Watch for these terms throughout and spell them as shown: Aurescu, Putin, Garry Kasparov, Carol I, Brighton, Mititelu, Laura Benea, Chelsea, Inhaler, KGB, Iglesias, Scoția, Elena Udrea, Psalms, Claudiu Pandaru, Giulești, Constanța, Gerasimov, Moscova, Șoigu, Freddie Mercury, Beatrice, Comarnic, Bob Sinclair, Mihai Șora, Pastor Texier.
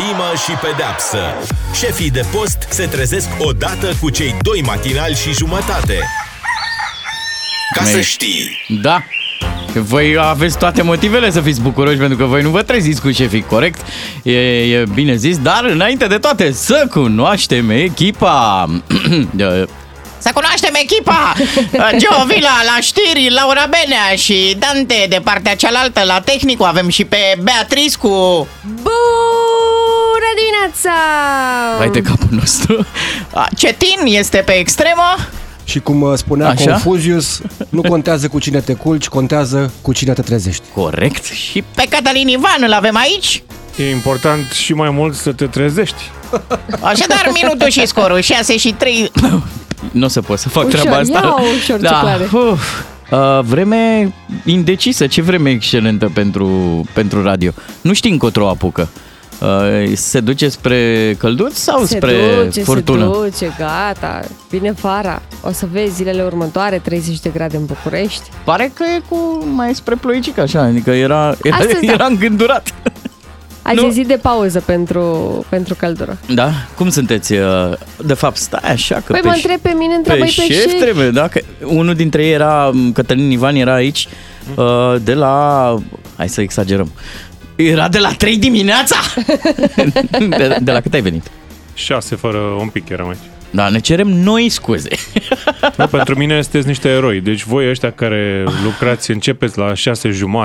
Stimă și pedeapsă. Șefii de post se trezesc odată cu cei 2 matinali și jumătate. Ca să știi. Da. Voi aveți toate motivele să fiți bucuroși, pentru că voi nu vă treziți cu șefii, corect? E bine zis, dar înainte de toate să cunoaștem echipa. Să cunoaștem echipa! Geo Vila la știri, Laura Benea și Dante de partea cealaltă la tehnic. Avem și pe Beatrice cu... Bună dimineața! Hai de capul nostru! Cetin este pe extremă. Și cum spunea așa? Confucius, nu contează cu cine te culci, contează cu cine te trezești. Corect. Și pe Catalin Ivan îl avem aici. E important și mai mult să te trezești. Așadar, minutul și scorul, 6-3. Nu o să pot să fac ușor, treaba asta. Ușor, da. Vreme indecisă, ce vreme excelentă pentru radio. Nu știm încotro apucă. Se duce spre călduț sau spre furtună? Se duce, gata, vine vara. O să vezi zilele următoare, 30 de grade în București. Pare că e cu mai spre ploicic așa, adică era îngândurat. Azi e zi de pauză pentru căldură. Da? Cum sunteți? De fapt, stai așa că... Păi mă întreb pe mine, întrebai pe șef. Trebuie, da? Că unul dintre ei era, Cătălin Ivan era aici, de la... Hai să exagerăm. Era de la 3 dimineața! De la cât ai venit? 6 fără un pic eram aici. Da, ne cerem noi scuze. Da, pentru mine sunteți niște eroi. Deci voi ăștia care lucrați, începeți la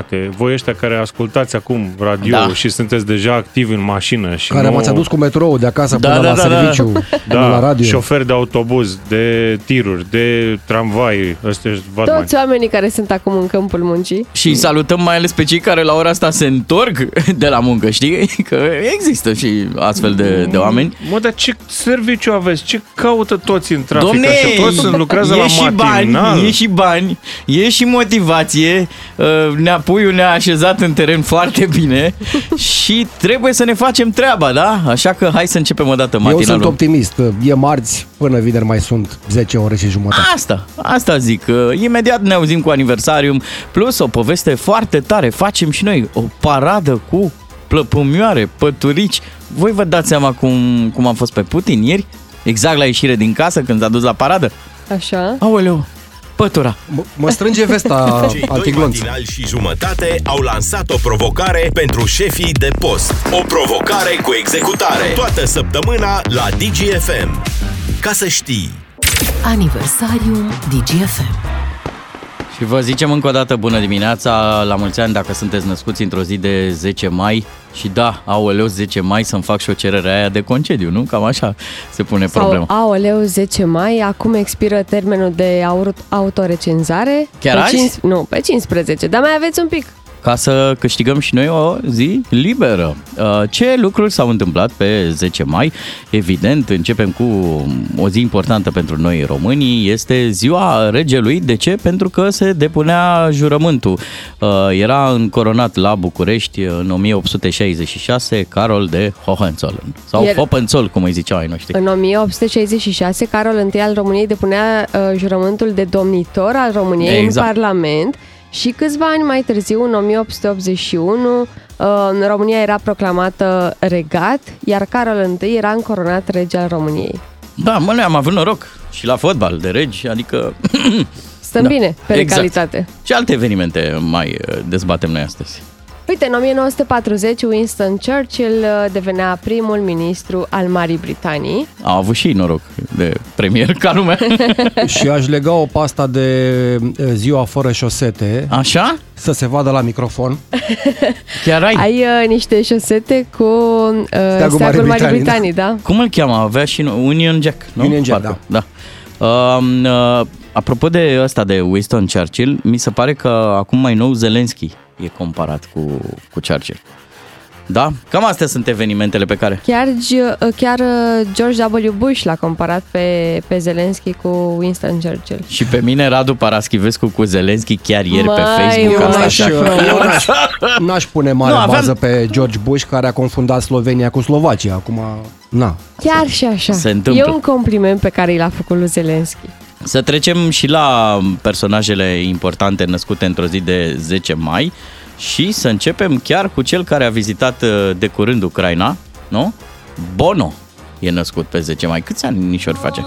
6:30. Voi ăștia care ascultați acum radio și sunteți deja activi în mașină. Și care v-ați adus cu metrou de acasă până la serviciu, până la radio. Șoferi de autobuz, de tiruri, de tramvai. Toți oamenii care sunt acum în câmpul muncii. Și salutăm mai ales pe cei care la ora asta se întorc de la muncă, știi? Că există și astfel de oameni. Mă, dar ce serviciu aveți? Ce caută toți în trafic? Dom'le, așa, toți lucrează la matinal. E și bani, e și motivație. Neapuiul ne-a așezat în teren foarte bine și trebuie să ne facem treaba, da? Așa că hai să începem o dată matinalul. Eu sunt optimist. E marți, până vineri mai sunt 10 ore și jumătate. Asta zic. Imediat ne auzim cu aniversarium, plus o poveste foarte tare. Facem și noi o paradă cu plăpumioare, păturici. Voi vă dați seama cum am fost pe Putin ieri? Exact la ieșire din casă, când s-a dus la paradă. Așa. Aoleu, pătura. Mă strânge vesta antiglonț. Cei 2 matinali și jumătate au lansat o provocare pentru șefii de post. O provocare cu executare. Toată săptămâna la Digi FM. Ca să știi. Aniversariul Digi FM. Și vă zicem încă o dată bună dimineața, la mulți ani dacă sunteți născuți într-o zi de 10 mai. Și da, aoleu 10 mai să-mi fac și o cerere aia de concediu, nu? Cam așa se pune problema. Sau aoleu 10 mai, acum expiră termenul de autorecenzare. Chiar azi? Nu, pe 15, dar mai aveți un pic. Ca să câștigăm și noi o zi liberă. Ce lucruri s-au întâmplat pe 10 mai? Evident, începem cu o zi importantă pentru noi românii. Este ziua regelui. De ce? Pentru că se depunea jurământul. Era încoronat la București în 1866 Carol de Hohenzollern. Sau Hohenzoll, cum îi ziceau ai noștri. În 1866 Carol I al României depunea jurământul de domnitor al României în Parlament. Și câțiva ani mai târziu, în 1881, România era proclamată regat, iar Carol I era încoronat rege al României. Da, mă, noi am avut noroc și la fotbal de regi, adică... Stăm bine, pe legalitate. Ce alte evenimente mai dezbatem noi astăzi? Uite, în 1940, Winston Churchill devenea primul ministru al Marii Britanii. A avut și noroc de premier ca lumea. Și aș lega o pasta de ziua fără șosete. Așa? Să se vadă la microfon. Chiar ai niște șosete cu steagul Marii Britanii, da? Cum îl cheamă? Avea și Union Jack, nu? Union Jack, da. Apropo de ăsta de Winston Churchill, mi se pare că acum mai nou Zelenski e comparat cu Churchill. Da? Cam astea sunt evenimentele pe care... Chiar George W. Bush l-a comparat pe Zelenski cu Winston Churchill. Și pe mine Radu Paraschivescu cu Zelenski chiar ieri pe Facebook. Eu n-aș pune mare bază pe George Bush, care a confundat Slovenia cu Slovacia. Acum, na. Chiar și așa. E un compliment pe care l-a făcut lui Zelenski. Să trecem și la personajele importante născute într-o zi de 10 mai și să începem chiar cu cel care a vizitat de curând Ucraina, nu? Bono e născut pe 10 mai. Câți ani nișori face?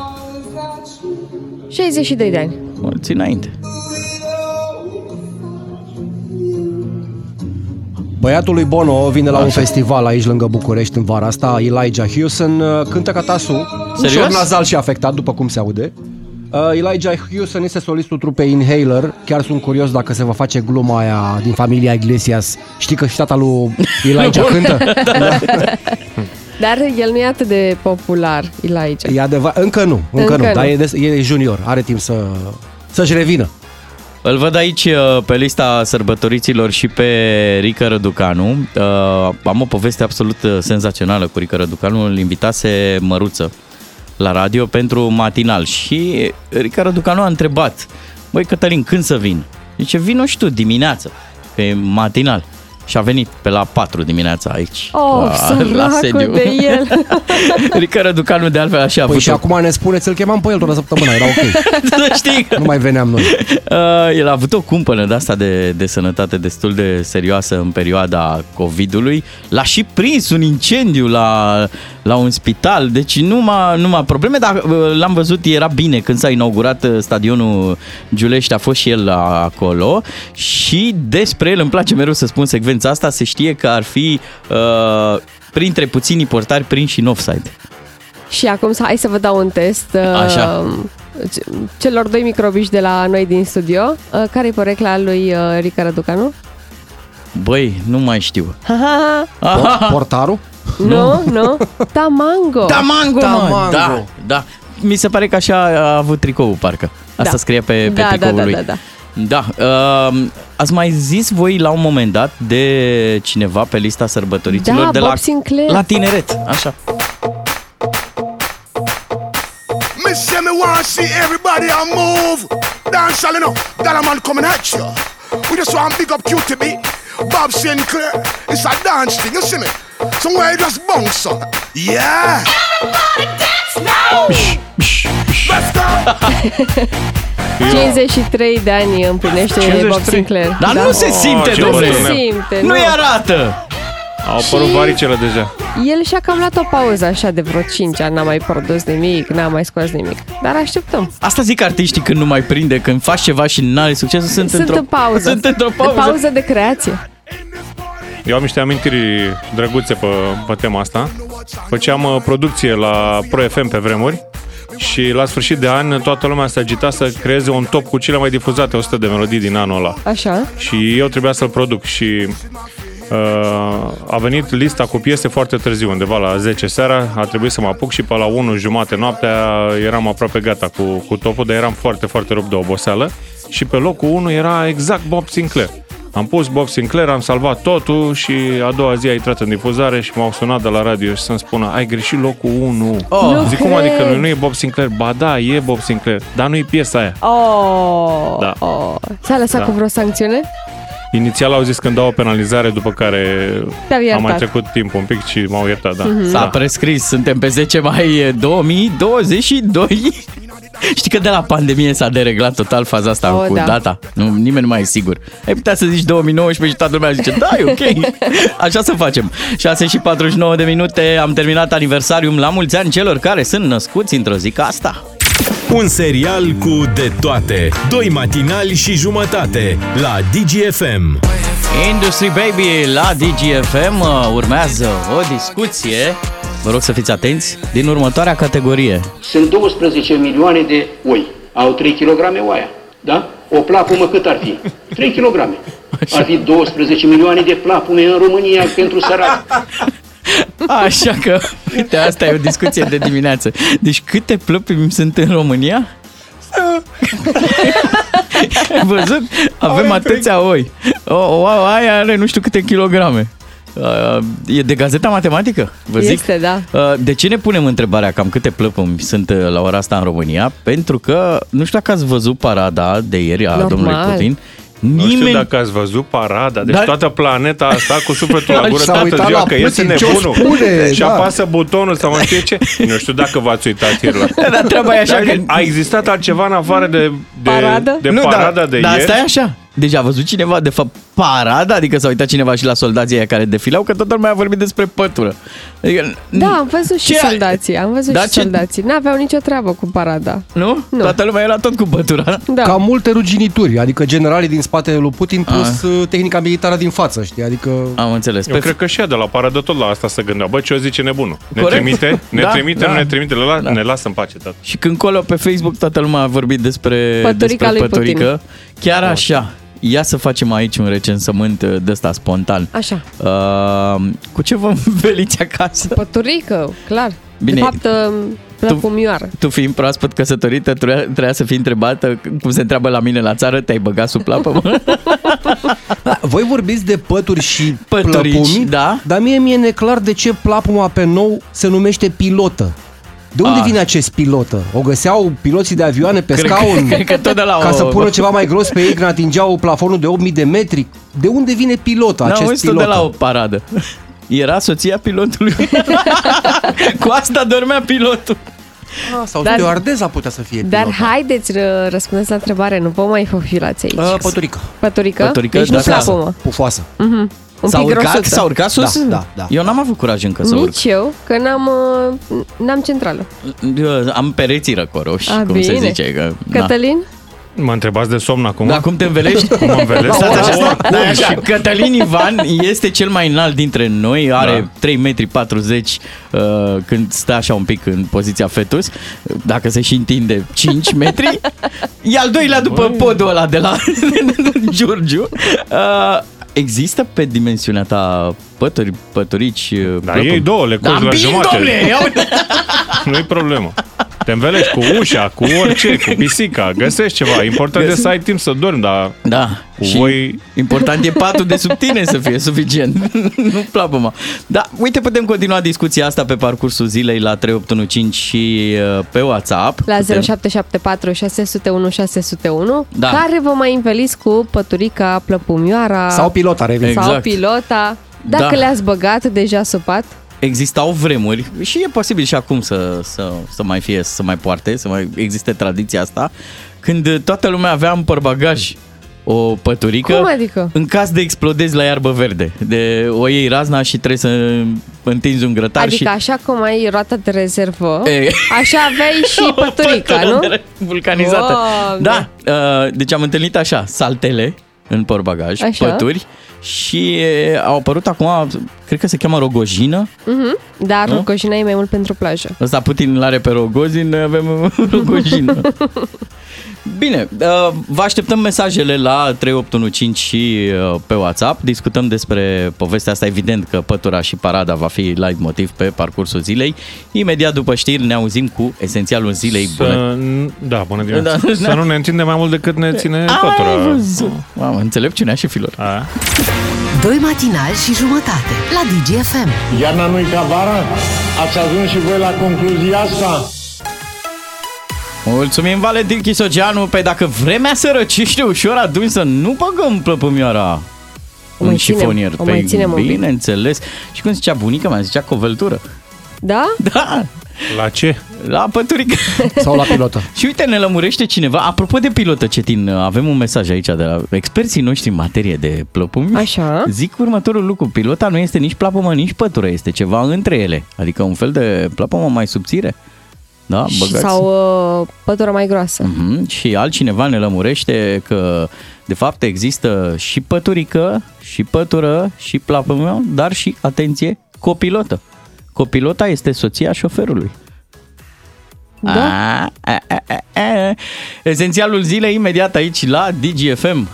62 de ani. Mulți înainte. Băiatul lui Bono vine la un festival aici lângă București în vara asta, Elijah Hewson, cântă ca tasul, ușor nazal și afectat, după cum se aude. Elijah Hewson este solistul trupei Inhaler. Chiar sunt curios dacă se va face gluma aia din familia Iglesias. Știi că și tata lui Elijah cântă? Da. Dar el nu e atât de popular, Elijah. E adevărat, încă nu. Dar e junior, are timp să-și revină. Îl văd aici pe lista sărbătoriților și pe Rică Răducanu. Am o poveste absolut senzațională cu Rică Răducanu. Îl invitase Măruță la radio pentru matinal și Rică Răducanu a întrebat: băi, Cătălin, când să vin? Zice, vino și tu dimineață, pe matinal. Și a venit pe la 4 dimineața aici. La sediu de el. Rică Răducanu, de altfel, așa a avut. Și acum ne spuneți, îl chemam pe el toată săptămâna, era ok. Nu mai veneam noi. El a avut o cumpănă de asta de sănătate destul de serioasă în perioada COVID-ului. L-a și prins un incendiu la un spital. Deci nu m-a probleme, dar l-am văzut, era bine când s-a inaugurat stadionul Giulești, a fost și el acolo. Și despre el îmi place mereu să spun secvența asta, se știe că ar fi printre puținii portari prinși în offside. Și acum hai să vă dau un test celor doi microbiști de la noi din studio. Care-i porecla lui Rică Răducanu? Băi, nu mai știu. Portarul? Nu. Tamango. Da. Mi se pare că așa a avut tricoul, parcă. Asta scrie pe tricoul lui. Da. Ați mai zis voi la un moment dat de cineva pe lista sărbătoriților de Bob Sinclair. La tineret, așa. Bob Sinclair, it's a dance thing, you see me? Somewhere you just bounce on. Yeah! Everybody dance now! Let's go! 53 de ani împlinește Bob Sinclair. Dar nu se simte, domnule. Nu-i arată. Au apărut varicele deja. El și-a cam luat o pauză așa de vreo 5 ani, n-a mai produs nimic, n-a mai scos nimic. Dar așteptăm. Asta zic artiștii când nu mai prinde, când faci ceva și n-are succes, sunt într-o pauză. Pauză de creație. Eu am niște amintiri drăguțe pe tema asta. Făceam producție la Pro FM pe vremuri. Și la sfârșit de an toată lumea se agita să creeze un top cu cele mai difuzate 100 de melodii din anul ăla. Așa. Și eu trebuia să-l produc și a venit lista cu piese foarte târziu, undeva la 10 seara, a trebuit să mă apuc și pe la 1:30 noaptea eram aproape gata cu topul, dar eram foarte, foarte rupt de oboseală și pe locul 1 era exact Bob Sinclair. Am pus Bob Sinclair, am salvat totul și a doua zi a intrat în difuzare și m-au sunat de la radio și să-mi spună: ai greșit locul 1. Zic, cum adică nu e Bob Sinclair? Ba da, e Bob Sinclair, dar nu e piesa aia. S-a lăsat cu vreo sancțiune? Inițial au zis că îmi dau o penalizare, după care am mai trecut timp un pic și m-au iertat, da. Mm-hmm. S-a prescris, suntem pe 10 mai 2022. Știi că de la pandemie s-a dereglat total faza asta cu data. Nimeni nu mai e sigur. Ai putea să zici 2019 și toată lumea zice, da, e ok. Așa să facem. 6:49 de minute, am terminat aniversariul. La mulți ani celor care sunt născuți într-o zi ca asta. Un serial cu de toate. 2 matinali și jumătate la Digi FM. Industry Baby la Digi FM. Urmează o discuție. Vă rog să fiți atenți din următoarea categorie. Sunt 12 milioane de oi. Au 3 kg oaia, da? O plapumă cât ar fi? 3 kg. Ar fi 12 milioane de plapume în România pentru săraci. Așa că, uite, asta e o discuție de dimineață. Deci câte plăpimi sunt în România? Ai văzut? Avem atâția oi. Aia are nu știu câte kilograme. E de Gazeta Matematică? Vă zic. Este, da. De ce ne punem întrebarea cam câte plăpumi sunt la ora asta în România? Pentru că, nu știu dacă ați văzut parada de ieri a domnului Putin. Nu știu dacă ați văzut parada. Deci toată planeta asta cu sufletul la gură toată ziua că este nebunul spune, și apasă butonul sau mai știu ce. Nu știu dacă v-ați uitat ieri la... Dar treaba e așa că... A existat altceva în afară de parada de ieri? Dar asta e așa. Deci a văzut cineva, de fapt, parada? Adică s-a uitat cineva și la soldații aia care defilau, că toată lumea a vorbit despre pătură. Adică, da, am văzut și soldații, am văzut și soldații. N-aveau nicio treabă cu parada. Nu? Nu. Toată lumea era tot cu pătura. Da. Ca multe ruginituri, adică generalii din spatele lui Putin plus tehnica militară din față, știi? Adică... Am înțeles. Eu cred că și ea de la paradă tot la asta se gândea. Bă, ce o zice nebunul? Ne trimite? Ne trimite? Nu ne trimite? Ne lasă în pace, tată. Și când colo pe Facebook toată lumea a vorbit despre păturică, chiar așa. Ia să facem aici un recensământ de ăsta spontan. Așa. Cu ce vă înveliți acasă? Păturică, clar. Bine, de fapt, plăfumioară. Tu fiind proaspăt căsătorită, trebuia să fii întrebată, cum se întreabă la mine la țară, te-ai băgat sub plapă? Voi vorbiți de pături și plăpumi, da? Dar mie e neclar de ce plapuma pe nou se numește pilotă. De unde vine acest pilotă? O găseau piloții de avioane pe scaun ca să pună ceva mai gros pe ei când atingeau plafonul de 8.000 de metri? De unde vine pilotă, acest pilotă? De la o paradă. Era soția pilotului. Cu asta dormea pilotul. Sau de Ardeza putea să fie pilota. Dar haideți, răspundeți la întrebare, nu vă mai filați aici. Păturică. Păturică? Deci nu plapumă. Pufoasă. Mhm. S-a urcat sus? Da. Eu n-am avut curaj încă să urc. Nici eu, că n-am centrală. Eu am pereții răcoroși, cum se zice. Catalin? Mă întrebați de somn acum? Da, cum te învelești? Cum mă învelești? Da. Catalin Ivan este cel mai înalt dintre noi, are 3,40 metri când stă așa un pic în poziția fetus, dacă se și întinde 5 metri. E al doilea după podul ăla de la Giurgiu. Există pe dimensiunea ta păturici? Da, ei două, le cozi la jumate. Nu-i problemă. Te învelești cu ușa, cu orice, cu pisica, găsești ceva. Important e să ai timp să dormi, dar cu voi... Important e patul de sub tine să fie suficient. Nu plapă-mă. Dar uite, putem continua discuția asta pe parcursul zilei la 3815 și pe WhatsApp. La 0774 601 601. Da. Care vă mai înveliți cu păturica, plăpumioara... Sau pilota, revin. Exact. Sau pilota. Dacă le-ați băgat deja sub pat... Existau vremuri și e posibil și acum să mai fie, să mai poarte, să mai existe tradiția asta, când toată lumea avea în părbagaj o păturică. Cum adică? În caz de explodezi la iarbă verde, de o iei razna și trebuie să întinzi un grătar. Adică așa cum ai roata de rezervă, așa aveai și păturica, nu? Vulcanizată. Wow, deci am întâlnit așa, saltele în părbagaj, așa? Pături. Și au apărut acum, cred că se cheamă rogojină. Dar rogojina e mai mult pentru plajă. Ăsta Putin l-are pe rogozin, noi avem rogojină. Bine, vă așteptăm mesajele la 3815 și pe WhatsApp. Discutăm despre povestea asta. Evident că pătura și parada va fi light motiv pe parcursul zilei. Imediat după știri ne auzim cu esențialul zilei. Bună dimineața. Să nu ne întindem mai mult decât ne ține pătura. Mamă, înțelepciunea șefilor. Doi matinali și jumătate la Digi FM. Iarna nu-i ca vara? Ați ajuns și voi la concluzia asta? Mulțumim, Valentin Chisogeanu. Păi dacă vremea se răcește ușor, atunci să nu băgăm plăpumioara în șifonier. O mai ținem un pic. Bineînțeles. Și cum zicea bunica, mai zicea coveltură. Da? Da. La ce? La păturică. Sau la pilotă. Și uite, ne lămurește cineva. Apropo de pilotă, Cetin, avem un mesaj aici de la experții noștri în materie de plăpumi. Așa. Zic următorul lucru. Pilota nu este nici plapumă, nici pătură. Este ceva între ele. Adică un fel de plapumă mai subțire. Da, sau pătură mai groasă. Și altcineva ne lămurește că de fapt există și păturică, și pătură, și plapumă, dar și, atenție, copilotă. Copilota este soția șoferului. Da. Esențialul zilei imediat aici la Digi FM.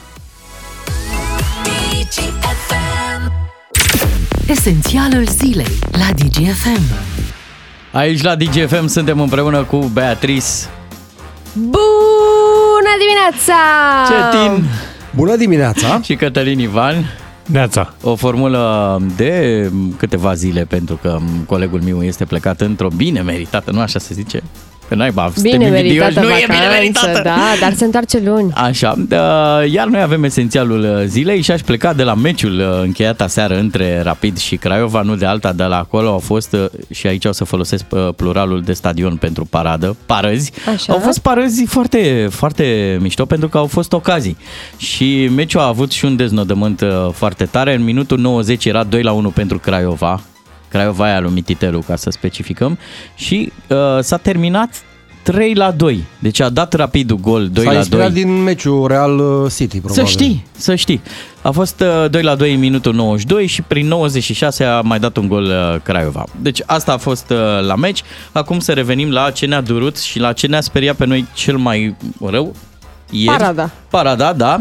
Digi FM. Esențialul zilei la Digi FM. Aici la Digi FM suntem împreună cu Beatrice. Bună dimineața! Cetin. Bună dimineața! Și Catalin Ivan. Neața. O formulă de câteva zile, pentru că colegul meu este plecat într-o bine meritată, nu așa se zice, Pe naiba, bine meritată vacanță, da, dar se întoarce luni. Așa, iar noi avem esențialul zilei și aș pleca de la meciul încheiat aseară între Rapid și Craiova, nu de alta, de la acolo au fost, și aici o să folosesc pluralul de stadion pentru paradă, parăzi. Așa. Au fost parăzi foarte, foarte mișto pentru că au fost ocazii. Și meciul a avut și un deznodământ foarte tare. În minutul 90 era 2-1 pentru Craiova. Craiova aia lui Mititelu, ca să specificăm. Și s-a terminat 3-2. Deci a dat Rapidul gol 2-2. S-a inspirat din meciul Real City, probabil. Să știi, să știi. A fost 2-2 în minutul 92 și prin 96 a mai dat un gol Craiova. Deci asta a fost la meci. Acum să revenim la ce ne-a durut și la ce ne-a speriat pe noi cel mai rău. Ieri. Parada. Parada, da.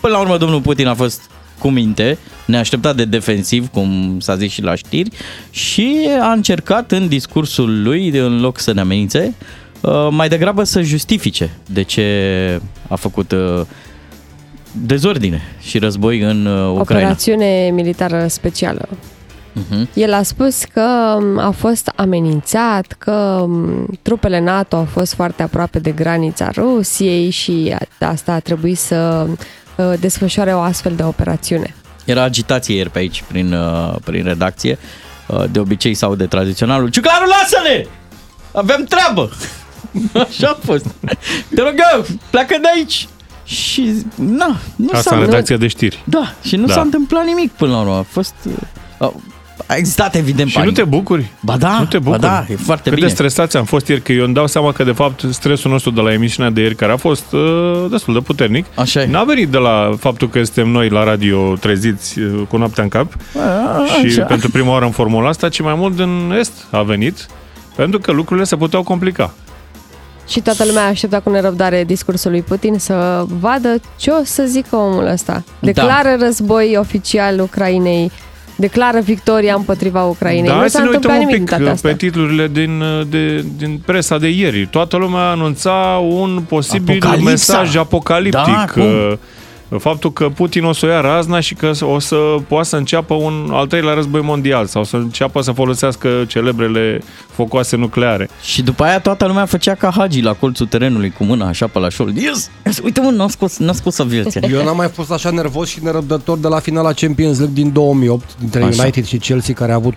Până la urmă domnul Putin a fost cu minte, neașteptat de defensiv, cum s-a zis și la știri, și a încercat în discursul lui, în loc să ne amenințe, mai degrabă să justifice de ce a făcut dezordine și război în Ucraina. Operațiune militară specială. Uh-huh. El a spus că a fost amenințat, că trupele NATO au fost foarte aproape de granița Rusiei și asta a trebuit să desfășoare o astfel de operațiune. Era agitație ieri pe aici, prin redacție, de obicei sau de tradiționalul. Ciuclarul, lasă-ne! Avem treabă! Așa a fost. Te rugăm, pleacă de aici! Și, na, nu asta în redacția de știri. Da, și nu s-a întâmplat nimic până la urmă. A fost... A existat, evident, și panic. Nu te bucuri? Ba da, nu te bucuri. Ba da, e foarte cât bine. Cât de stresați am fost ieri, că eu îmi dau seama că, de fapt, stresul nostru de la emisiunea de ieri, care a fost destul de puternic, n-a venit de la faptul că suntem noi la radio treziți cu noaptea în cap și pentru prima oară în formula asta, ci mai mult din est a venit, pentru că lucrurile se puteau complica. Și toată lumea aștepta cu nerăbdare discursul lui Putin să vadă ce o să zică omul ăsta. Declară război oficial Ucrainei. Declară victoria împotriva Ucrainei. Da, nu să ne uităm un pic pe titlurile din presa de ieri. Toată lumea anunța un posibil mesaj apocaliptic. Da, faptul că Putin o să o ia razna și că o să poată să înceapă un al treilea război mondial sau să înceapă să folosească celebrele focoase nucleare. Și după aia toată lumea făcea ca Hagi la colțul terenului cu mâna așa pe la șold. Yes! Uite mă, n-a scos aviația. Eu n-am mai fost așa nervos și nerăbdător de la finala Champions League din 2008 dintre așa. United și Chelsea, care a avut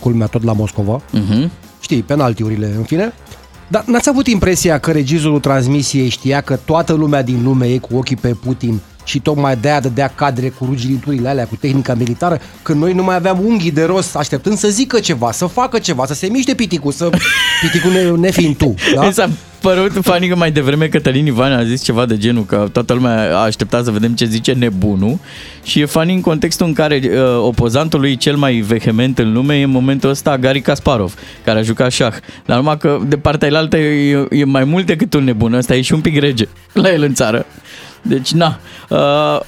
culmea tot la Moscova. Uh-huh. Știi, penaltiurile în fine. Dar n-ați avut impresia că regizorul transmisiei știa că toată lumea din lume e cu ochii pe Putin și tocmai de-aia dădea cadre cu rugiliturile alea, cu tehnica militară, că noi nu mai aveam unghii de rost, așteptând să zică ceva, să facă ceva, să se miște piticul, piticul nefiind tu. Da? Mi s-a părut funny că mai devreme Catalin Ivan a zis ceva de genul, că toată lumea a așteptat să vedem ce zice nebunul, și e funny în contextul în care opozantul lui cel mai vehement în lume e în momentul ăsta Garry Kasparov, care a jucat șah. Dar numai că de partea ailaltă e mai mult decât un nebun, ăsta e și un pic rege la el în țară. Deci, na.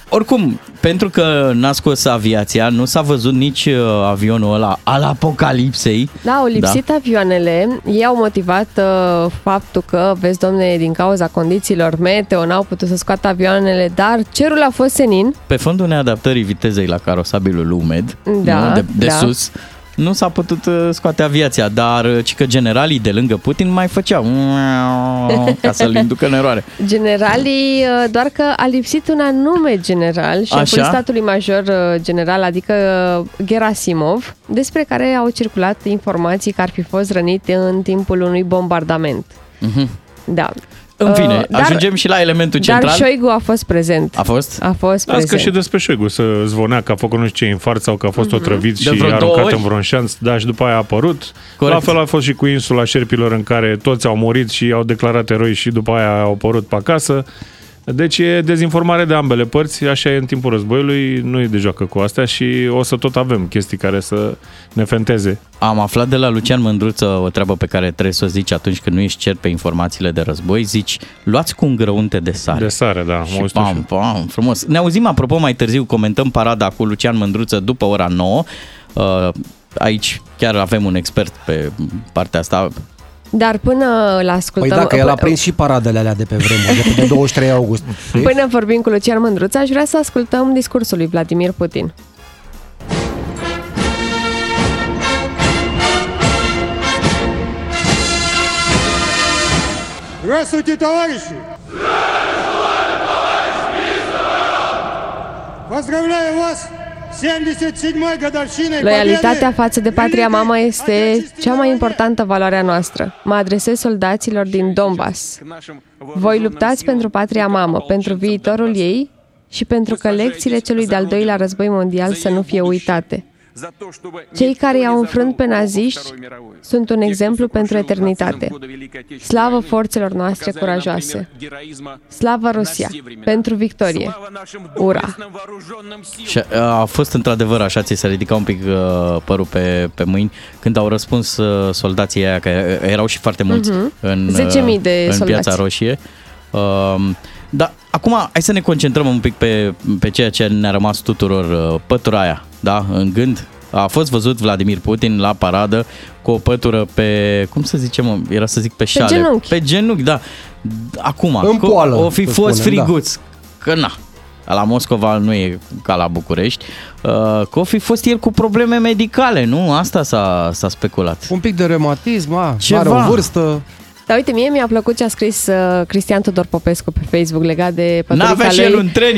Oricum, pentru că n-a scos aviația, nu s-a văzut nici avionul ăla al apocalipsei. Da, au lipsit avioanele. Ei au motivat faptul că, vezi, domne, din cauza condițiilor meteo, n-au putut să scoată avioanele, dar cerul a fost senin. Pe fondul neadaptării vitezei la carosabilul umed, sus, nu s-a putut scoate aviația, dar ci că generalii de lângă Putin mai făceau ca să-l inducă în eroare. Generalii, doar că a lipsit un anume general, șeful statului major general, adică Gerasimov, despre care au circulat informații că ar fi fost rănit în timpul unui bombardament. Mm-hmm. Da. În fine, ajungem și la elementul central. Dar Șoigu a fost prezent. A fost prezent. Că și despre Șoigu se zvonea că a făcut nu știu ce infart sau că a fost otrăvit și aruncat în vreun șanț, da, și după aia a apărut. Corect. La fel a fost și cu insula șerpilor, în care toți au murit și au declarat eroi și după aia au apărut pe acasă. Deci e dezinformare de ambele părți, așa e în timpul războiului, nu e de joacă cu astea și o să tot avem chestii care să ne fenteze. Am aflat de la Lucian Mândruță o treabă pe care trebuie să o zici atunci când nu ești cert pe informațiile de război, zici, luați cu un grăunte de sare. De sare, da. Și pam, frumos. Ne auzim, apropo, mai târziu, comentăm parada cu Lucian Mândruță după ora 9. Aici chiar avem un expert pe partea asta. Dar până la ascultăm... Păi dacă el a prins și paradele alea de pe vremuri, de 23 august. Până vorbim cu Lucian Mândruță, aș vrea să ascultăm discursul lui Vladimir Putin. Здравствуйте, товарищи! Поздравляю вас! Loialitatea față de patria mamă este cea mai importantă valoare a noastră. Mă adresez soldaților din Donbass. Voi luptați pentru patria mamă, pentru viitorul ei și pentru că lecțiile celui de-al doilea război mondial să nu fie uitate. Cei care i-au înfrânt pe naziști sunt un exemplu pentru eternitate. Slavă forțelor noastre curajoase! Slavă Rusia! Pentru victorie! Ura! Și a fost într-adevăr așa, ți se ridica un pic părul pe mâini când au răspuns soldații aia, că erau și foarte mulți în Piața Roșie. Dar acum hai să ne concentrăm un pic pe ceea ce ne-a rămas tuturor, pătura aia, da, în gând. A fost văzut Vladimir Putin la paradă cu o pătură pe, cum să zicem, era să zic pe șale. Pe genunchi. Pe genunchi, da. Acum, în poală, o fi fost friguț, da. Că na, la Moscova nu e ca la București, că o fi fost el cu probleme medicale, nu? Asta s-a speculat. Un pic de reumatism, are o vârstă... Dar uite, mie mi-a plăcut ce a scris Cristian Tudor Popescu pe Facebook legat de păturica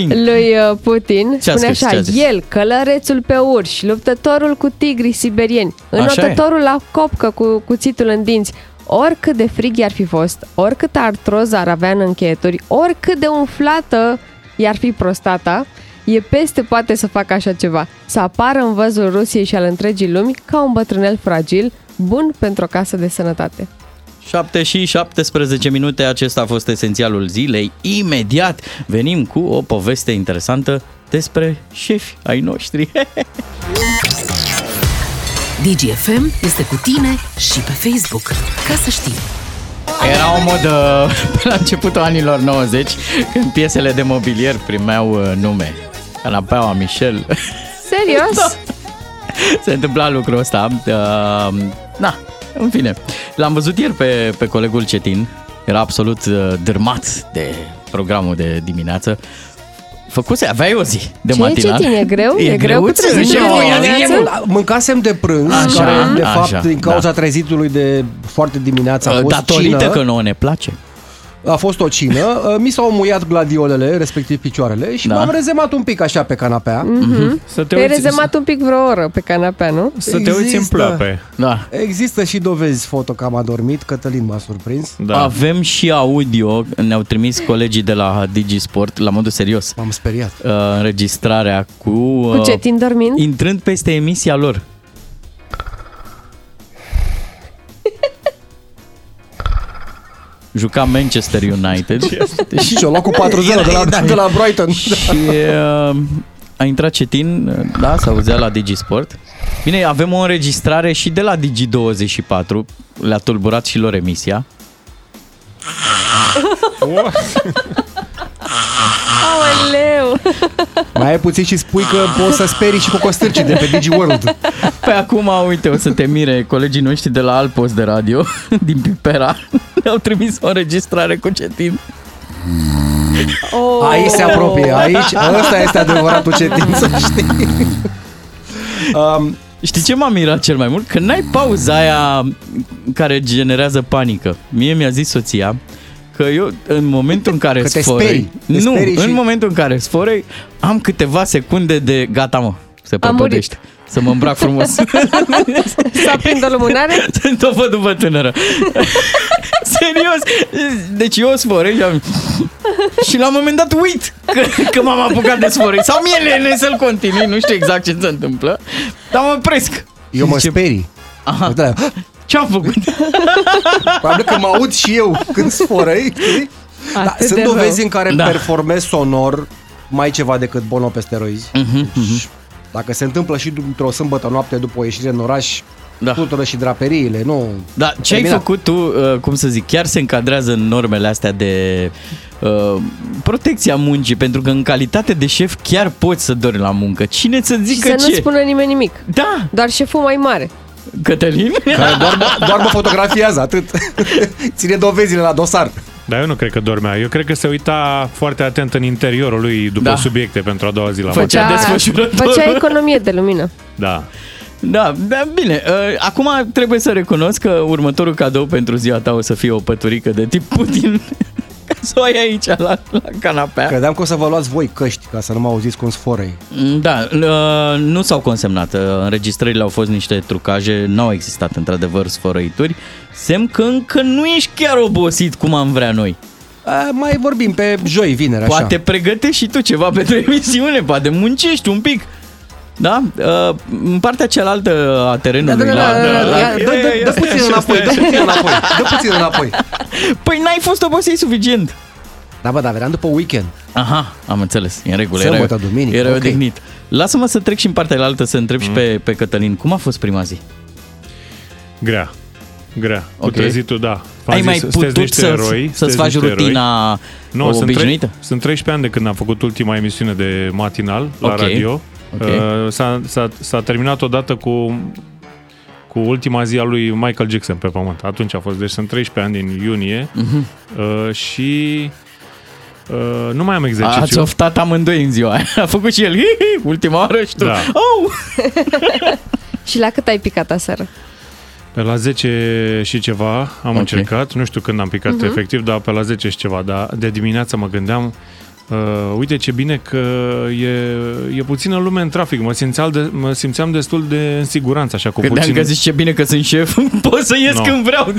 lui Putin. Spune așa, el, călărețul pe urși, luptătorul cu tigrii siberieni, înotătorul la copcă cu cuțitul în dinți, oricât de frig i-ar fi fost, oricât artroză ar avea în încheieturi, oricât de umflată i-ar fi prostata, e peste poate să facă așa ceva, să apară în văzul Rusiei și al întregii lumi ca un bătrânel fragil, bun pentru o casă de sănătate. 7 și 17 minute, acesta a fost esențialul zilei. Imediat venim cu o poveste interesantă despre șefi ai noștri. Digi FM este cu tine și pe Facebook, ca să știi. Era o modă la începutul anilor 90, când piesele de mobilier primeau nume. Canapeaua Michel. Serios? Da. Se întâmpla lucrul ăsta. Na. În fine, l-am văzut ieri pe colegul Cetin, era absolut dârmat de programul de dimineață. Făcuse, aveai o zi de matinal. Ce Cetin, e greu? E greu cu trezitul. Mâncasem de prânz, așa, care de fapt așa, din cauza trezitului de foarte dimineață a fost datorită cină. Că nouă ne place. A fost o cină, mi s-au muiat gladiolele, respectiv picioarele, și m-am rezemat un pic așa pe canapea. Să te uiți... rezemat un pic vreo oră pe canapea, nu? Să te uiți în plăpe. Da. Există și dovezi foto că am adormit, Cătălin m-a surprins. Da. Avem și audio, ne-au trimis colegii de la Digi Sport, la modul serios. M-am speriat. Înregistrarea cu Cetin dormind? Intrând peste emisia lor. Juca Manchester United. Și o lua cu 4-0 de la Brighton. Și a intrat Cetin, da, s-a auzit la Digi Sport. Bine, avem o înregistrare și de la Digi24. Le-a tulburat și lor emisia. Aoleu! Mai ai puțin și spui că poți să sperii și cu costârcii de pe Digi World. Pe acum, uite, o să te mire colegii noștri de la alt post de radio, din Pipera, ne-au trimis o înregistrare cu Cetin. Oh. Aici se apropie, aici, ăsta este adevăratul Cetin, să știi. Știi ce m-a mirat cel mai mult? Că n-ai pauza aia care generează panică. Mie mi-a zis soția că eu în momentul în care sforei, în momentul în care sforei, am câteva secunde de gata, mă, se prăpădește. Să mă îmbrac frumos. Să aprind o lumânare? Sunt o văd după tânără. Serios. Deci eu sforei și la un moment dat uit că m-am apucat de sforei. Sau mi-e lene să-l continui, nu știu exact ce se întâmplă, dar mă opresc. Eu mă sperii. Aha. Ce-am făcut? Probabil că mă aud și eu când sforăi. Da, sunt dovezi în care performez sonor mai ceva decât Bono pe steroizi. Dacă se întâmplă și într-o sâmbătă noapte după o ieșire în oraș, tutură și draperiile, nu... Da, ce ai făcut tu, cum să zic, chiar se încadrează în normele astea de protecția muncii, pentru că în calitate de șef chiar poți să dormi la muncă. Cine să zică ce? Să nu spună nimeni nimic. Da. Dar șeful mai mare. Cătălin? Care doar mă fotografiază, atât. Ține dovezile la dosar. Dar eu nu cred că dormea. Eu cred că se uita foarte atent în interiorul lui după subiecte pentru a doua zi la matinal. Făcea economie de lumină. Da. Da, da, bine. Acum trebuie să recunosc că următorul cadou pentru ziua ta o să fie o păturică de tip Putin. Ca să o ai aici la canapea. Credeam că o să vă luați voi căști ca să nu mă auziți cum sforăi. Da, nu s-au consemnat. Înregistrările au fost niște trucaje, n-au existat într-adevăr sforăituri. Semn că încă nu ești chiar obosit cum am vrea noi. Mai vorbim pe joi, vineri, așa. Poate pregătești și tu ceva pentru emisiune, poate muncești un pic. Da? În partea cealaltă a terenului. Dă puțin înapoi, dă puțin înapoi. Păi n-ai fost obosit suficient. Da, bă, dar veream după weekend. Aha, am înțeles, e în regulă. Sâmbătă, duminică. Era odihnit. Lasă-mă să trec și în partea cealaltă, să întreb și pe Cătălin. Cum a fost prima zi? Grea. Okay. Cu trezitul, da. Ai mai putut să-ți faci rutina obișnuită? Sunt 13 ani de când am făcut ultima emisiune de matinal la radio. Okay. S-a terminat odată cu ultima zi a lui Michael Jackson pe pământ. Atunci a fost, deci sunt 13 ani din iunie. Și nu mai am exercițiu. Ați oftat amândoi în ziua aia. A făcut și el ultima oară și tu. Da. Oh! Și la cât ai picat aseară? Pe la 10 și ceva am încercat. Nu știu când am picat efectiv, dar pe la 10 și ceva. Dar de dimineață mă gândeam, uite ce bine că e puțină lume în trafic. Mă simțeam destul de în siguranță, așa, cu puțin. Credeam că zici ce bine că sunt șef, pot să ies când vreau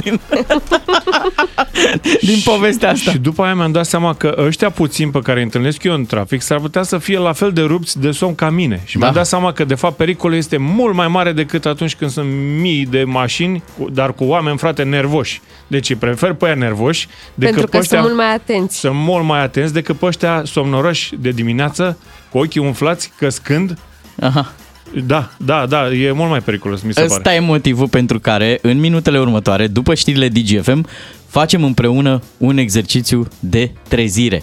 din povestea asta. Și după aia mi-am dat seama că ăștia puțini pe care îi întâlnesc eu în trafic s-ar putea să fie la fel de rupți de somn ca mine. Și mi-am dat seama că de fapt pericolul este mult mai mare decât atunci când sunt mii de mașini, dar cu oameni, frate, nervoși. Deci îi prefer pe aia nervoși pentru că sunt mult mai atenți. Sunt mult mai atenți decât pe ăștia somnoroși de dimineață, cu ochii umflați, căscând. Aha. Da, e mult mai periculos, mi se pare. Ăsta e motivul pentru care, în minutele următoare, după știrile Digi FM, facem împreună un exercițiu de trezire.